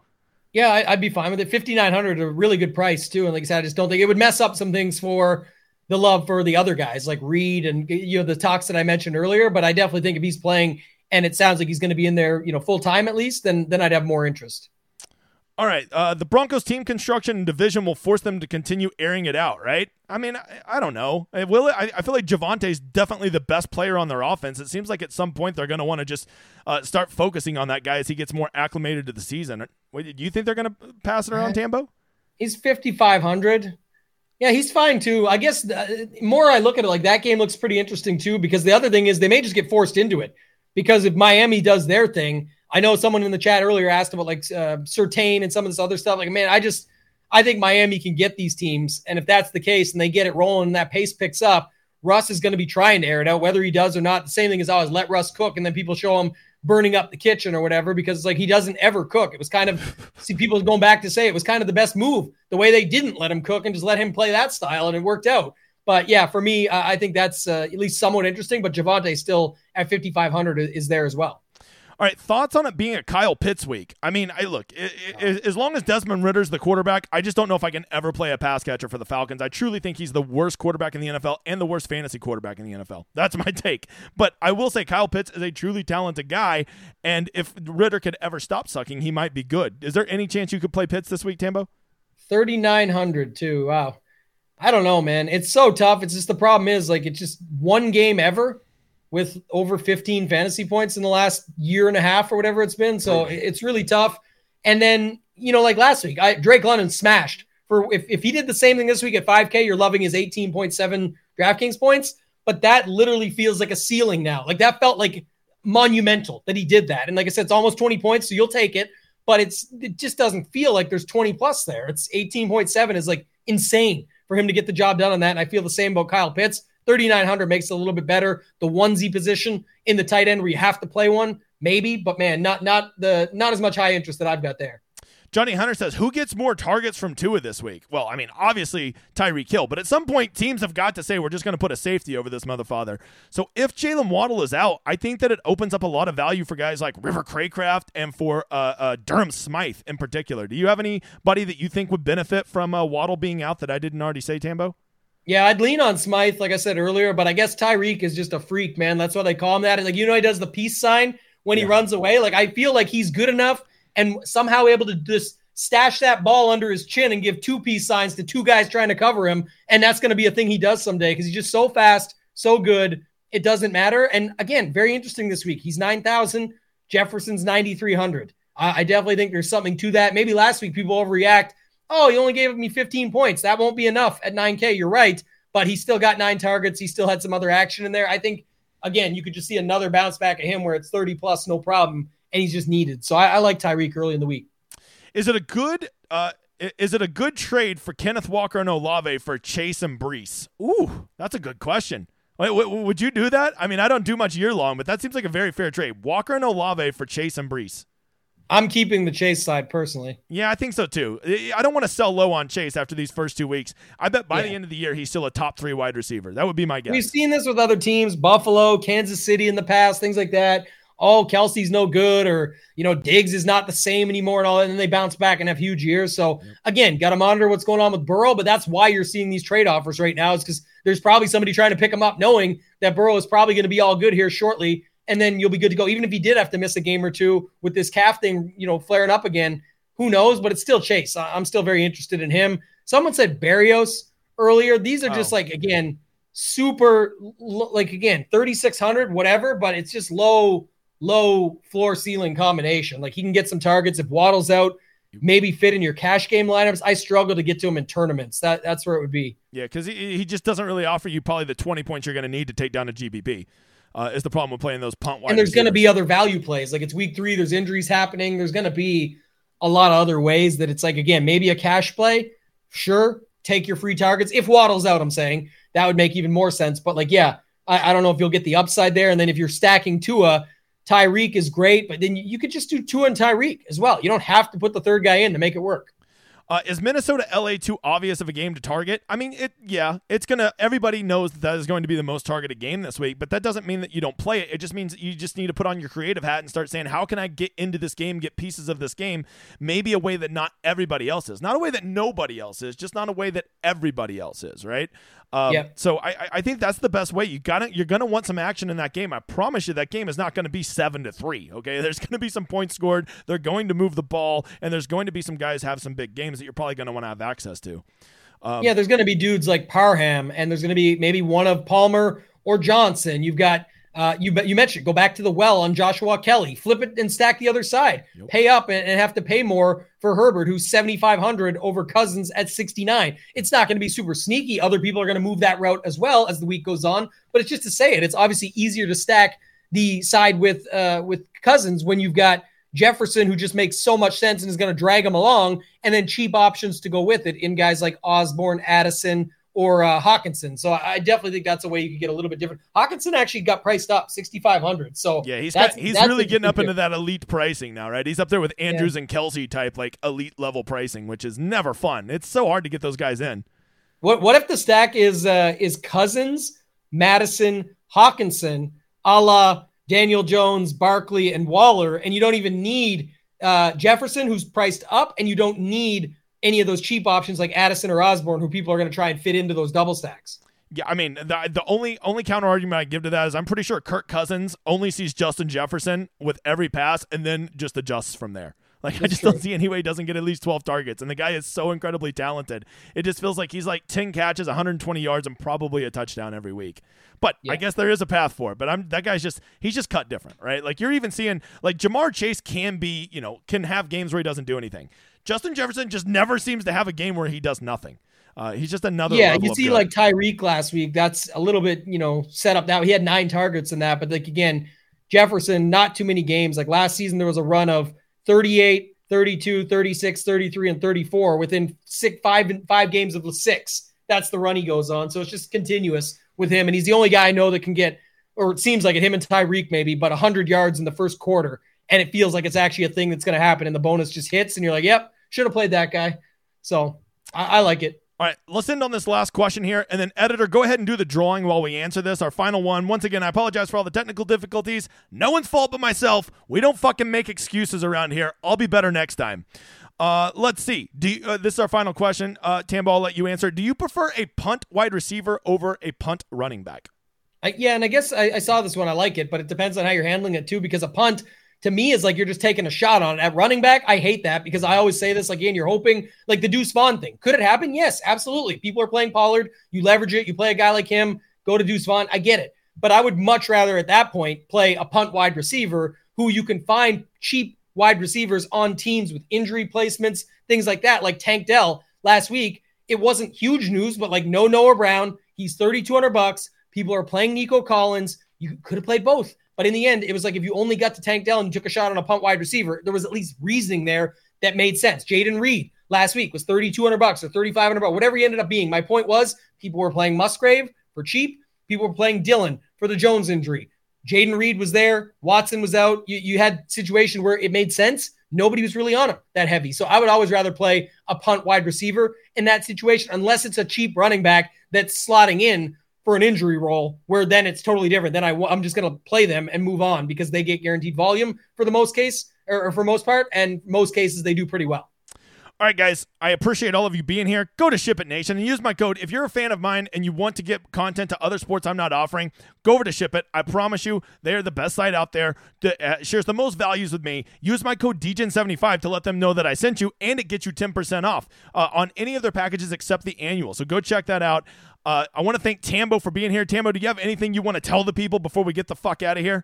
Yeah, I, I'd be fine with it. fifty-nine hundred, a really good price, too. And like I said, I just don't think it would mess up some things for the love for the other guys, like Reed and, you know, the talks that I mentioned earlier. But I definitely think if he's playing and it sounds like he's going to be in there, you know, full time at least, then then I'd have more interest. All right. Uh, the Broncos team construction and division will force them to continue airing it out, right? I mean, I, I don't know. I, will it, I, I feel like Javante's definitely the best player on their offense. It seems like at some point they're going to want to just uh, start focusing on that guy as he gets more acclimated to the season. Wait, do you think they're going to pass it around, Tambo? He's fifty-five hundred. Yeah, he's fine, too. I guess the more I look at it, like that game looks pretty interesting, too, because the other thing is they may just get forced into it because if Miami does their thing, I know someone in the chat earlier asked about like uh, Surtain and some of this other stuff. Like, man, I just I think Miami can get these teams. And if that's the case and they get it rolling and that pace picks up, Russ is going to be trying to air it out, whether he does or not. The same thing as always, let Russ cook. And then people show him burning up the kitchen or whatever, because it's like he doesn't ever cook. It was kind of see people going back to say it was kind of the best move, the way they didn't let him cook and just let him play that style. And it worked out. But yeah, for me, I, I think that's uh, at least somewhat interesting. But Javonte still at fifty-five hundred is there as well. All right, thoughts on it being a Kyle Pitts week? I mean, I look, it, it, as long as Desmond Ridder's the quarterback, I just don't know if I can ever play a pass catcher for the Falcons. I truly think he's the worst quarterback in the N F L and the worst fantasy quarterback in the N F L. That's my take. But I will say Kyle Pitts is a truly talented guy, and if Ridder could ever stop sucking, he might be good. Is there any chance you could play Pitts this week, Tambo? thirty-nine hundred, too. Wow. I don't know, man. It's so tough. It's just the problem is, like, it's just one game ever with over fifteen fantasy points in the last year and a half or whatever it's been. So it's really tough. And then, you know, like last week, I, Drake London smashed. for if, if he did the same thing this week at five K, you're loving his eighteen point seven DraftKings points. But that literally feels like a ceiling now. Like that felt like monumental that he did that. And like I said, it's almost twenty points, so you'll take it. But it's it just doesn't feel like there's twenty plus there. It's eighteen point seven is like insane for him to get the job done on that. And I feel the same about Kyle Pitts. thirty-nine hundred makes it a little bit better. The onesie position in the tight end where you have to play one, maybe, but man, not not the not as much high interest that I've got there. Johnny Hunter says, who gets more targets from Tua this week? Well, I mean, obviously Tyreek Hill, but at some point teams have got to say we're just going to put a safety over this motherfather. So if Jaylen Waddle is out, I think that it opens up a lot of value for guys like River Craycraft and for uh, uh, Durham Smythe in particular. Do you have anybody that you think would benefit from uh, Waddle being out that I didn't already say, Tambo? Yeah, I'd lean on Smythe, like I said earlier, but I guess Tyreek is just a freak, man. That's why they call him that. And like, you know, he does the peace sign when he yeah. runs away. Like, I feel like he's good enough and somehow able to just stash that ball under his chin and give two peace signs to two guys trying to cover him. And that's going to be a thing he does someday because he's just so fast, so good. It doesn't matter. And again, very interesting this week. He's nine thousand. Jefferson's ninety-three hundred. I, I definitely think there's something to that. Maybe last week people overreact. Oh, he only gave me fifteen points. That won't be enough at nine K. You're right. But he still got nine targets. He still had some other action in there. I think, again, you could just see another bounce back of him where it's thirty plus, no problem. and he's just needed. So I, I like Tyreek early in the week. Is it a good uh, is it a good trade for Kenneth Walker and Olave for Chase and Brees? Ooh, that's a good question. Wait, w- would you do that? I mean, I don't do much year long, but that seems like a very fair trade. Walker and Olave for Chase and Brees. I'm keeping the Chase side personally. Yeah, I think so too. I don't want to sell low on Chase after these first two weeks. I bet by yeah. the end of the year, he's still a top three wide receiver. That would be my guess. We've seen this with other teams, Buffalo, Kansas City in the past, things like that. Oh, Kelsey's no good, or, you know, Diggs is not the same anymore and all that. And then they bounce back and have huge years. So yep. again, got to monitor what's going on with Burrow, but that's why you're seeing these trade offers right now, is because there's probably somebody trying to pick him up knowing that Burrow is probably going to be all good here shortly. And then you'll be good to go. Even if he did have to miss a game or two with this calf thing, you know, flaring up again, who knows, but it's still Chase. I'm still very interested in him. Someone said Berrios earlier. These are just oh. like, again, super like, again, thirty-six hundred, whatever, but it's just low, low floor ceiling combination. Like, he can get some targets if Waddle's out, maybe fit in your cash game lineups. I struggle to get to him in tournaments. That That's where it would be. Yeah. Cause he, he just doesn't really offer you probably the twenty points you're going to need to take down a G B P. Uh, is the problem with playing those punt wide. And there's going to be other value plays. Like, it's week three, there's injuries happening. There's going to be a lot of other ways that it's like, again, maybe a cash play. Sure. Take your free targets. If Waddle's out, I'm saying that would make even more sense. But like, yeah, I, I don't know if you'll get the upside there. And then if you're stacking Tua, Tyreek is great, but then you, you could just do Tua and Tyreek as well. You don't have to put the third guy in to make it work. Uh, is Minnesota L A too obvious of a game to target? I mean, it yeah, it's gonna. Everybody knows that, that is going to be the most targeted game this week, but that doesn't mean that you don't play it. It just means that you just need to put on your creative hat and start saying, how can I get into this game, get pieces of this game, maybe a way that not everybody else is, not a way that nobody else is, just not a way that everybody else is, right? Um, yeah. So I, I think that's the best way. You gotta, you're gonna want some action in that game. I promise you, that game is not gonna be seven to three. Okay, there's gonna be some points scored. They're going to move the ball, and there's going to be some guys have some big games that you're probably gonna want to have access to. Um, yeah, there's gonna be dudes like Parham, and there's gonna be maybe one of Palmer or Johnson. You've got uh, you you mentioned go back to the well on Joshua Kelly, flip it and stack the other side, yep. pay up and, and have to pay more for Herbert, who's seventy-five hundred over Cousins at sixty-nine. It's not going to be super sneaky. Other people are going to move that route as well as the week goes on. But it's just to say it, it's obviously easier to stack the side with uh, with Cousins when you've got Jefferson, who just makes so much sense and is going to drag him along, and then cheap options to go with it in guys like Osborne, Addison, or uh, Hockenson. So I definitely think that's a way you could get a little bit different. Hockenson actually got priced up sixty-five hundred. So yeah, he's got, he's really getting up into that elite pricing now, right? He's up there with Andrews yeah. and Kelsey type, like elite level pricing, which is never fun. It's so hard to get those guys in. What what if the stack is uh, is Cousins, Madison, Hockenson, a la Daniel Jones, Barkley, and Waller, and you don't even need uh, Jefferson, who's priced up, and you don't need any of those cheap options like Addison or Osborne, who people are going to try and fit into those double stacks. Yeah, I mean, the the only only counter argument I give to that is I'm pretty sure Kirk Cousins only sees Justin Jefferson with every pass and then just adjusts from there. Like, That's I just true. don't see any way he doesn't get at least twelve targets. And the guy is so incredibly talented. It just feels like he's like ten catches, one hundred twenty yards, and probably a touchdown every week. But yeah. I guess there is a path for it. But I'm that guy's just he's just cut different, right? Like, you're even seeing like Jamar Chase can be, you know, can have games where he doesn't do anything. Justin Jefferson just never seems to have a game where he does nothing. Uh, he's just another. Yeah, level you see like Tyreek last week. That's a little bit, you know, set up now. He had nine targets in that. But like, again, Jefferson, not too many games. Like last season, there was a run of thirty-eight, thirty-two, thirty-six, thirty-three, and thirty-four within six, five, five games of the six. That's the run he goes on. So it's just continuous with him. And he's the only guy I know that can get, or it seems like it, him and Tyreek maybe, but one hundred yards in the first quarter. And it feels like it's actually a thing that's going to happen. And the bonus just hits. And you're like, yep, should have played that guy. So I, I like it. All right, let's end on this last question here. And then, editor, go ahead and do the drawing while we answer this, our final one. Once again, I apologize for all the technical difficulties. No one's fault but myself. We don't fucking make excuses around here. I'll be better next time. Uh, let's see. Do you, uh, this is our final question. Uh, Tambo, I'll let you answer. Do you prefer a punt wide receiver over a punt running back? I, yeah, and I guess I, I saw this one. I like it, but it depends on how you're handling it, too, because a punt – to me, is like you're just taking a shot on it. At running back, I hate that because I always say this, like, again, you're hoping, like the Deuce Vaughn thing. Could it happen? Yes, absolutely. People are playing Pollard. You leverage it. You play a guy like him. Go to Deuce Vaughn. I get it. But I would much rather at that point play a punt wide receiver who you can find cheap wide receivers on teams with injury placements, things like that. Like Tank Dell last week, it wasn't huge news, but like no Noah Brown. He's thirty-two hundred bucks. People are playing Nico Collins. You could have played both. But in the end, it was like if you only got to Tank Dell and you took a shot on a punt wide receiver, there was at least reasoning there that made sense. Jaden Reed last week was thirty-two hundred bucks or thirty-five hundred bucks, whatever he ended up being. My point was people were playing Musgrave for cheap. People were playing Dillon for the Jones injury. Jaden Reed was there. Watson was out. You, you had a situation where it made sense. Nobody was really on him that heavy. So I would always rather play a punt wide receiver in that situation, unless it's a cheap running back that's slotting in for an injury role, where then it's totally different. Then I, I'm just going to play them and move on because they get guaranteed volume for the most case, or, or for most part, and most cases they do pretty well. All right, guys, I appreciate all of you being here. Go to Ship It Nation and use my code. If you're a fan of mine and you want to get content to other sports I'm not offering, go over to Ship It. I promise you, they are the best site out there that uh, shares the most values with me. Use my code D G E N seventy-five to let them know that I sent you, and it gets you ten percent off uh, on any of their packages except the annual. So go check that out. Uh, I want to thank Tambo for being here. Tambo, do you have anything you want to tell the people before we get the fuck out of here?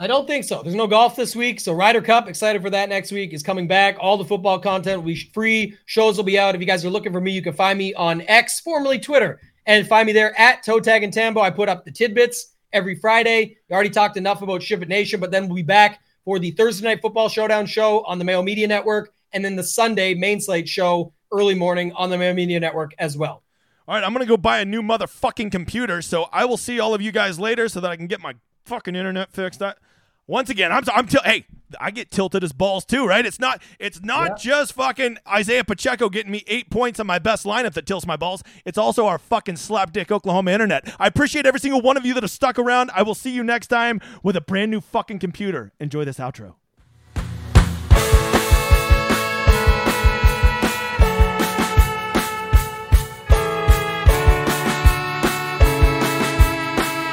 I don't think so. There's no golf this week, so Ryder Cup, excited for that next week, is coming back. All the football content will be free. Shows will be out. If you guys are looking for me, you can find me on X, formerly Twitter, and find me there at Toe Tag and Tambo. I put up the tidbits every Friday. You already talked enough about Ship It Nation, but then we'll be back for the Thursday Night Football Showdown show on the Mayo Media Network, and then the Sunday Main Slate show early morning on the Mayo Media Network as well. All right, I'm going to go buy a new motherfucking computer, so I will see all of you guys later so that I can get my fucking internet fixed. I- Once again, I'm I'm til- hey, I get tilted as balls too, right? It's not it's not yeah. just fucking Isaiah Pacheco getting me eight points on my best lineup that tilts my balls. It's also our fucking slapdick Oklahoma internet. I appreciate every single one of you that have stuck around. I will see you next time with a brand new fucking computer. Enjoy this outro.